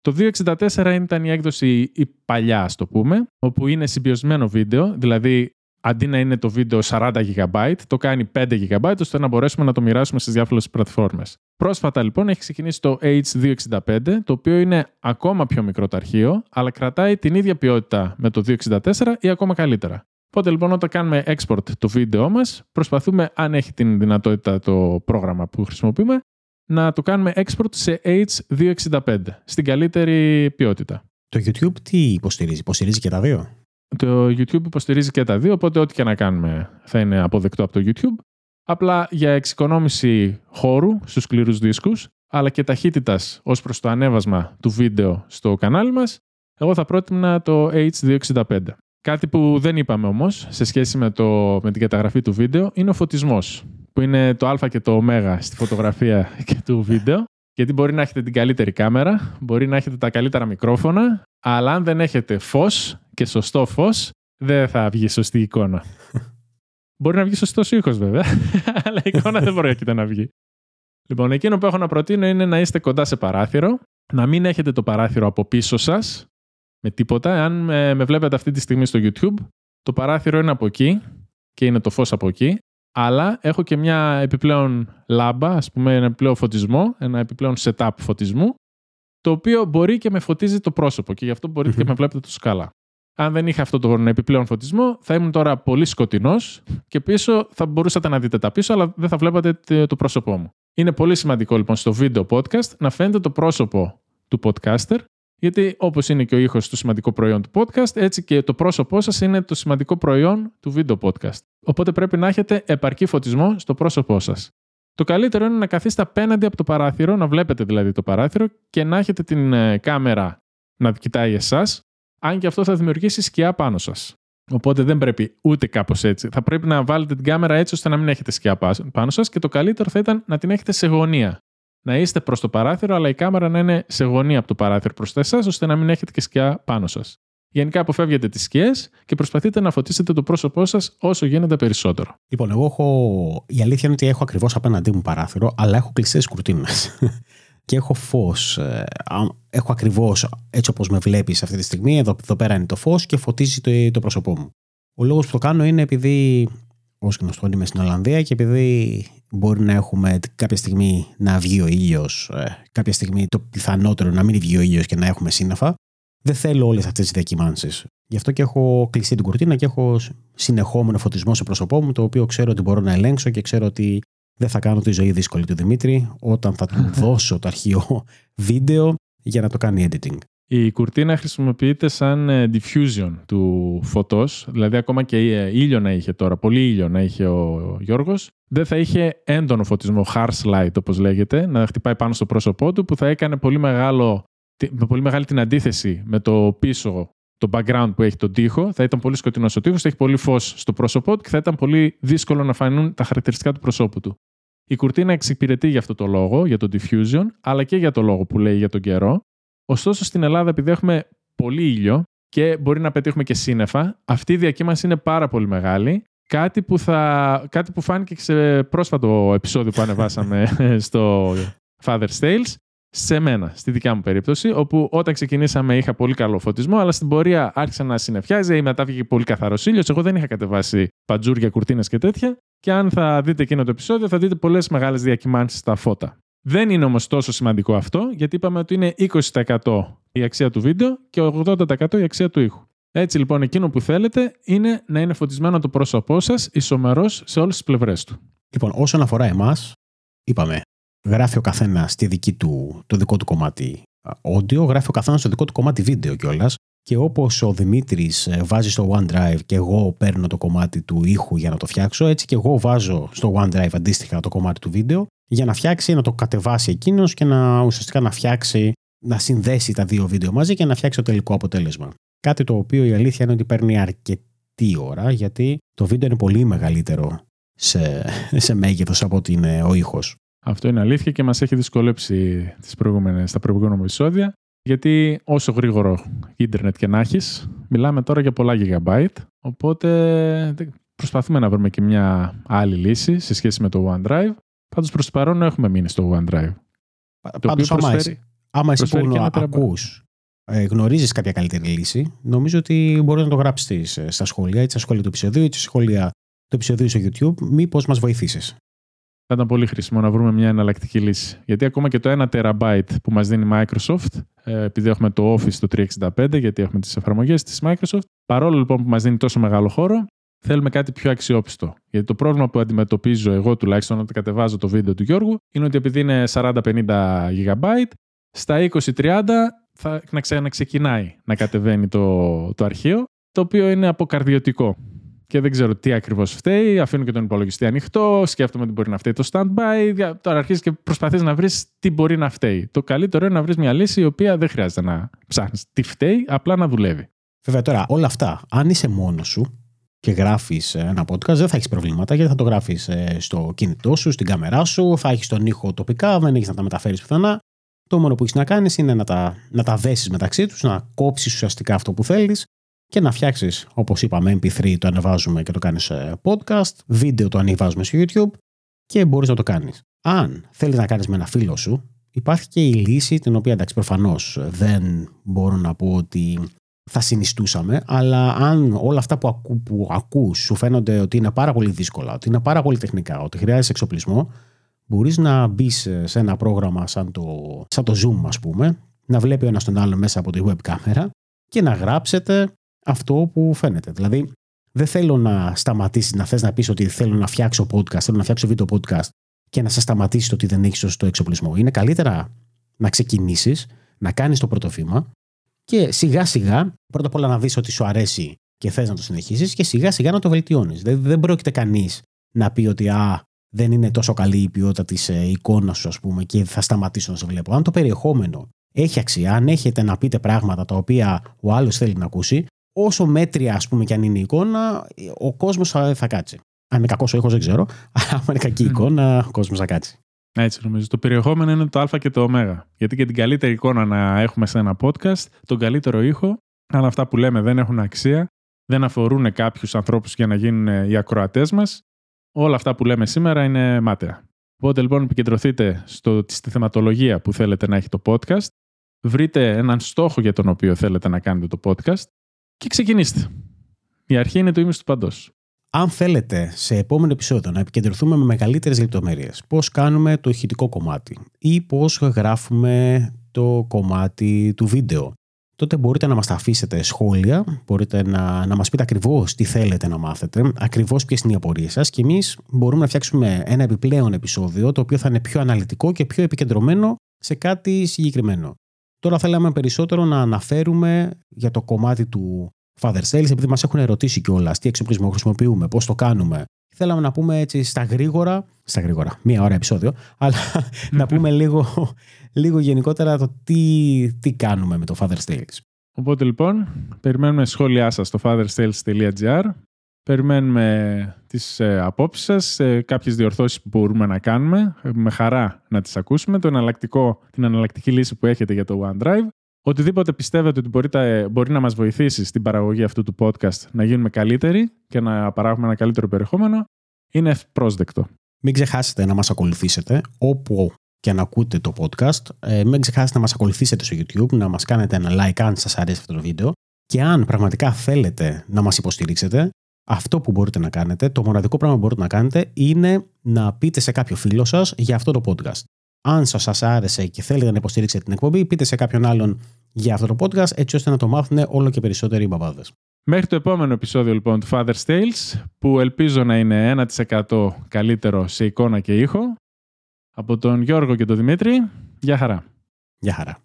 Το 264 ήταν η έκδοση η παλιά, ας το πούμε, όπου είναι συμπιωσμένο βίντεο, δηλαδή αντί να είναι το βίντεο 40 GB, το κάνει 5 GB, ώστε να μπορέσουμε να το μοιράσουμε στις διάφορες πλατφόρμες. Πρόσφατα λοιπόν έχει ξεκινήσει το H265, το οποίο είναι ακόμα πιο μικρό το αρχείο, αλλά κρατάει την ίδια ποιότητα με το 264 ή ακόμα καλύτερα. Οπότε λοιπόν όταν κάνουμε export το βίντεό μας, προσπαθούμε, αν έχει την δυνατότητα το πρόγραμμα που χρησιμοποιούμε, να το κάνουμε export σε H265, στην καλύτερη ποιότητα. Το YouTube τι υποστηρίζει, υποστηρίζει και τα δύο? Το YouTube υποστηρίζει και τα δύο, οπότε ό,τι και να κάνουμε θα είναι αποδεκτό από το YouTube. Απλά για εξοικονόμηση χώρου στους σκληρούς δίσκους, αλλά και ταχύτητας ως προς το ανέβασμα του βίντεο στο κανάλι μας, εγώ θα πρότεινα το H265. Κάτι που δεν είπαμε όμως σε σχέση με την καταγραφή του βίντεο είναι ο φωτισμός, που είναι το α και το ω στη φωτογραφία και του βίντεο. Γιατί μπορεί να έχετε την καλύτερη κάμερα, μπορεί να έχετε τα καλύτερα μικρόφωνα, αλλά αν δεν έχετε φως και σωστό φως, δεν θα βγει σωστή εικόνα. Μπορεί να βγει σωστός ήχος βέβαια, αλλά η εικόνα δεν πρόκειται να βγει. Λοιπόν, εκείνο που έχω να προτείνω είναι να είστε κοντά σε παράθυρο, να μην έχετε το παράθυρο από πίσω σας με τίποτα. Αν με βλέπετε αυτή τη στιγμή στο YouTube, το παράθυρο είναι από εκεί και είναι το φως από εκεί. Αλλά έχω και μια επιπλέον λάμπα, ας πούμε ένα επιπλέον φωτισμό, ένα επιπλέον setup φωτισμού, το οποίο μπορεί και με φωτίζει το πρόσωπο και γι' αυτό μπορείτε και με βλέπετε τόσο καλά. Αν δεν είχα αυτόν τον επιπλέον φωτισμό, θα ήμουν τώρα πολύ σκοτεινός και πίσω θα μπορούσατε να δείτε τα πίσω, αλλά δεν θα βλέπατε το πρόσωπό μου. Είναι πολύ σημαντικό λοιπόν στο βίντεο podcast να φαίνεται το πρόσωπο του podcaster, γιατί όπως είναι και ο ήχος το σημαντικό προϊόν του podcast, έτσι και το πρόσωπό σας είναι το σημαντικό προϊόν του βίντεο podcast. Οπότε πρέπει να έχετε επαρκή φωτισμό στο πρόσωπό σας. Το καλύτερο είναι να καθίσετε απέναντι από το παράθυρο, να βλέπετε δηλαδή το παράθυρο και να έχετε την κάμερα να κοιτάει εσάς, αν και αυτό θα δημιουργήσει σκιά πάνω σας. Οπότε δεν πρέπει ούτε κάπως έτσι. Θα πρέπει να βάλετε την κάμερα έτσι ώστε να μην έχετε σκιά πάνω σας και το καλύτερο θα ήταν να την έχετε σε γωνία. Να είστε προς το παράθυρο, αλλά η κάμερα να είναι σε γωνία από το παράθυρο προς εσάς, ώστε να μην έχετε και σκιά πάνω σας. Γενικά αποφεύγετε τις σκιές και προσπαθείτε να φωτίσετε το πρόσωπό σας όσο γίνεται περισσότερο. Λοιπόν, εγώ έχω. Η αλήθεια είναι ότι έχω ακριβώς απέναντί μου παράθυρο, αλλά έχω κλειστές κουρτίνες. Και έχω φως. Έχω ακριβώς έτσι όπως με βλέπεις αυτή τη στιγμή. Εδώ πέρα είναι το φως και φωτίζει το πρόσωπό μου. Ο λόγος που το κάνω είναι επειδή ως γνωστόν είμαι στην Ολλανδία και επειδή μπορεί να έχουμε κάποια στιγμή να βγει ο ήλιος, κάποια στιγμή το πιθανότερο να μην βγει ο ήλιος και να έχουμε σύννεφα, δεν θέλω όλες αυτές τις διακυμάνσεις. Γι' αυτό και έχω κλειστεί την κουρτίνα και έχω συνεχόμενο φωτισμό στο πρόσωπό μου, το οποίο ξέρω ότι μπορώ να ελέγξω και ξέρω ότι δεν θα κάνω τη ζωή δύσκολη του Δημήτρη όταν θα του δώσω το αρχείο βίντεο για να το κάνει editing. Η κουρτίνα χρησιμοποιείται σαν diffusion του φωτός, δηλαδή ακόμα και ήλιο να είχε τώρα, πολύ ήλιο να είχε ο Γιώργος, δεν θα είχε έντονο φωτισμό, harsh light όπως λέγεται, να χτυπάει πάνω στο πρόσωπό του που θα έκανε πολύ μεγάλη την αντίθεση με το πίσω, το background που έχει τον τοίχο, θα ήταν πολύ σκοτεινός ο τοίχος, θα έχει πολύ φως στο πρόσωπό του και θα ήταν πολύ δύσκολο να φανούν τα χαρακτηριστικά του προσώπου του. Η κουρτίνα εξυπηρετεί για αυτό το λόγο, για το diffusion, αλλά και για το λόγο που λέει για τον καιρό. Ωστόσο, στην Ελλάδα, επειδή έχουμε πολύ ήλιο και μπορεί να πετύχουμε και σύννεφα, αυτή η διακύμανση είναι πάρα πολύ μεγάλη. Κάτι που φάνηκε σε πρόσφατο επεισόδιο που ανεβάσαμε στο Father's Tales, σε μένα, στη δικιά μου περίπτωση, όπου όταν ξεκινήσαμε είχα πολύ καλό φωτισμό, αλλά στην πορεία άρχισε να συννεφιάζει, μετά βγήκε πολύ καθαρός ήλιος. Εγώ δεν είχα κατεβάσει παντζούρια, κουρτίνες και τέτοια. Και αν θα δείτε εκείνο το επεισόδιο, θα δείτε πολλές μεγάλες διακυμάνσεις στα φώτα. Δεν είναι όμως τόσο σημαντικό αυτό, γιατί είπαμε ότι είναι 20% η αξία του βίντεο και 80% η αξία του ήχου. Έτσι λοιπόν, εκείνο που θέλετε είναι να είναι φωτισμένο το πρόσωπό σας ισομερώς σε όλες τις πλευρές του. Λοιπόν, όσον αφορά εμάς, είπαμε, γράφει ο καθένας το δικό του κομμάτι audio, γράφει ο καθένας το δικό του κομμάτι βίντεο κιόλας. Και όπως ο Δημήτρης βάζει στο OneDrive και εγώ παίρνω το κομμάτι του ήχου για να το φτιάξω, έτσι και εγώ βάζω στο OneDrive αντίστοιχα το κομμάτι του βίντεο για να φτιάξει, να το κατεβάσει εκείνος και να ουσιαστικά να φτιάξει, να συνδέσει τα δύο βίντεο μαζί και να φτιάξει το τελικό αποτέλεσμα. Κάτι το οποίο η αλήθεια είναι ότι παίρνει αρκετή ώρα, γιατί το βίντεο είναι πολύ μεγαλύτερο σε μέγεθος από ότι είναι ο ήχος. Αυτό είναι αλήθεια και μας έχει δυσκολέψει στα προηγούμενα επεισόδια. Γιατί όσο γρήγορο ίντερνετ και να έχεις, μιλάμε τώρα για πολλά gigabyte, οπότε προσπαθούμε να βρούμε και μια άλλη λύση σε σχέση με το OneDrive. Πάντως προς το παρόν έχουμε μείνει στο OneDrive. Πάντως άμα εσύ που ακούς γνωρίζεις κάποια καλύτερη λύση, νομίζω ότι μπορεί να το γράψεις στα σχόλια, ή στα σχόλια του επεισοδίου, ή στα σχόλια του επεισοδίου στο YouTube, μήπως μας βοηθήσεις. Θα ήταν πολύ χρήσιμο να βρούμε μια εναλλακτική λύση. Γιατί ακόμα και το 1 TB που μας δίνει η Microsoft, επειδή έχουμε το Office το 365, γιατί έχουμε τις εφαρμογές της Microsoft, παρόλο λοιπόν που μας δίνει τόσο μεγάλο χώρο, θέλουμε κάτι πιο αξιόπιστο. Γιατί το πρόβλημα που αντιμετωπίζω εγώ τουλάχιστον όταν κατεβάζω το βίντεο του Γιώργου, είναι ότι επειδή είναι 40-50 GB, στα 20-30 θα ξαναξεκινάει να κατεβαίνει το αρχείο, το οποίο είναι αποκαρδιωτικό. Και δεν ξέρω τι ακριβώς φταίει. Αφήνω και τον υπολογιστή ανοιχτό. Σκέφτομαι ότι μπορεί να φταίει το standby. Τώρα αρχίζεις και προσπαθείς να βρεις τι μπορεί να φταίει. Το καλύτερο είναι να βρεις μια λύση η οποία δεν χρειάζεται να ψάχνεις τι φταίει, απλά να δουλεύει. Βέβαια, τώρα όλα αυτά, αν είσαι μόνος σου και γράφεις ένα podcast, δεν θα έχεις προβλήματα γιατί θα το γράφεις στο κινητό σου, στην κάμερά σου, θα έχεις τον ήχο τοπικά, δεν έχεις να τα μεταφέρεις πουθενά. Το μόνο που έχεις να κάνεις είναι να τα δέσεις μεταξύ τους, να κόψεις ουσιαστικά αυτό που θέλεις. Και να φτιάξεις, όπως είπαμε, MP3 το ανεβάζουμε και το κάνεις podcast, βίντεο το ανεβάζουμε στο YouTube και μπορείς να το κάνεις. Αν θέλεις να κάνεις με ένα φίλο σου, υπάρχει και η λύση την οποία εντάξει προφανώς δεν μπορώ να πω ότι θα συνιστούσαμε, αλλά αν όλα αυτά που ακούς σου φαίνονται ότι είναι πάρα πολύ δύσκολα, ότι είναι πάρα πολύ τεχνικά, ότι χρειάζεσαι εξοπλισμό, μπορείς να μπεις σε ένα πρόγραμμα σαν το Zoom, ας πούμε, να βλέπει ο ένας τον άλλον μέσα από τη web κάμερα και να γράψετε αυτό που φαίνεται. Δηλαδή, δεν θέλω να σταματήσεις να θες να πεις ότι θέλω να φτιάξω podcast, θέλω να φτιάξω βίντεο podcast και να σε σταματήσεις το ότι δεν έχεις σωστό εξοπλισμό. Είναι καλύτερα να ξεκινήσεις, να κάνεις το πρώτο βήμα και σιγά σιγά πρώτα απ' όλα να δεις ότι σου αρέσει και θες να το συνεχίσεις και σιγά σιγά να το βελτιώνεις. Δηλαδή, δεν πρόκειται κανείς να πει ότι δεν είναι τόσο καλή η ποιότητα της εικόνας σου, ας πούμε, και θα σταματήσω να σε βλέπω. Αν το περιεχόμενο έχει αξία, αν έχετε να πείτε πράγματα τα οποία ο άλλος θέλει να ακούσει. Όσο μέτρια, ας πούμε, κι αν είναι η εικόνα, ο κόσμος θα κάτσει. Αν είναι κακός ο ήχος, δεν ξέρω. Αλλά αν είναι κακή η εικόνα, ο κόσμος θα κάτσει. Έτσι νομίζω. Το περιεχόμενο είναι το α και το ω. Γιατί και την καλύτερη εικόνα να έχουμε σε ένα podcast, τον καλύτερο ήχο, αν αυτά που λέμε δεν έχουν αξία, δεν αφορούν κάποιους ανθρώπους για να γίνουν οι ακροατές μας, όλα αυτά που λέμε σήμερα είναι μάταια. Οπότε λοιπόν επικεντρωθείτε στη θεματολογία που θέλετε να έχει το podcast, βρείτε έναν στόχο για τον οποίο θέλετε να κάνετε το podcast. Και ξεκινήστε. Η αρχή είναι το ίμιση του παντός. Αν θέλετε σε επόμενο επεισόδιο να επικεντρωθούμε με μεγαλύτερες λεπτομέρειες, πώς κάνουμε το ηχητικό κομμάτι ή πώς γράφουμε το κομμάτι του βίντεο, τότε μπορείτε να μας τα αφήσετε σχόλια, μπορείτε να μας πείτε ακριβώς τι θέλετε να μάθετε, ακριβώς ποιες είναι οι απορίες σας και εμείς μπορούμε να φτιάξουμε ένα επιπλέον επεισόδιο το οποίο θα είναι πιο αναλυτικό και πιο επικεντρωμένο σε κάτι συγκεκριμένο. Τώρα θέλαμε περισσότερο να αναφέρουμε για το κομμάτι του Father's Tales, επειδή μας έχουν ερωτήσει κιόλας τι εξοπλισμό χρησιμοποιούμε, πώς το κάνουμε. Θέλαμε να πούμε έτσι στα γρήγορα, μία ώρα επεισόδιο, αλλά να πούμε λίγο γενικότερα το τι κάνουμε με το Father's Tales. Οπότε λοιπόν, περιμένουμε σχόλιά σας στο fatherstales.gr, περιμένουμε τις απόψεις σας, κάποιες διορθώσεις που μπορούμε να κάνουμε, με χαρά να τις ακούσουμε, την εναλλακτική λύση που έχετε για το OneDrive. Οτιδήποτε πιστεύετε ότι μπορεί να μας βοηθήσει στην παραγωγή αυτού του podcast να γίνουμε καλύτεροι και να παράγουμε ένα καλύτερο περιεχόμενο, είναι ευπρόσδεκτο. Μην ξεχάσετε να μας ακολουθήσετε όπου και να ακούτε το podcast. Μην ξεχάσετε να μας ακολουθήσετε στο YouTube, να μας κάνετε ένα like αν σας αρέσει αυτό το βίντεο. Και αν πραγματικά θέλετε να μας υποστηρίξετε, αυτό που μπορείτε να κάνετε, το μοναδικό πράγμα που μπορείτε να κάνετε, είναι να πείτε σε κάποιο φίλο σας για αυτό το podcast. Αν σας άρεσε και θέλετε να υποστηρίξετε την εκπομπή, πείτε σε κάποιον άλλον για αυτό το podcast, έτσι ώστε να το μάθουν όλο και περισσότεροι μπαμπάδες. Μέχρι το επόμενο επεισόδιο λοιπόν του Father's Tales, που ελπίζω να είναι 1% καλύτερο σε εικόνα και ήχο, από τον Γιώργο και τον Δημήτρη, γεια χαρά. Γεια χαρά.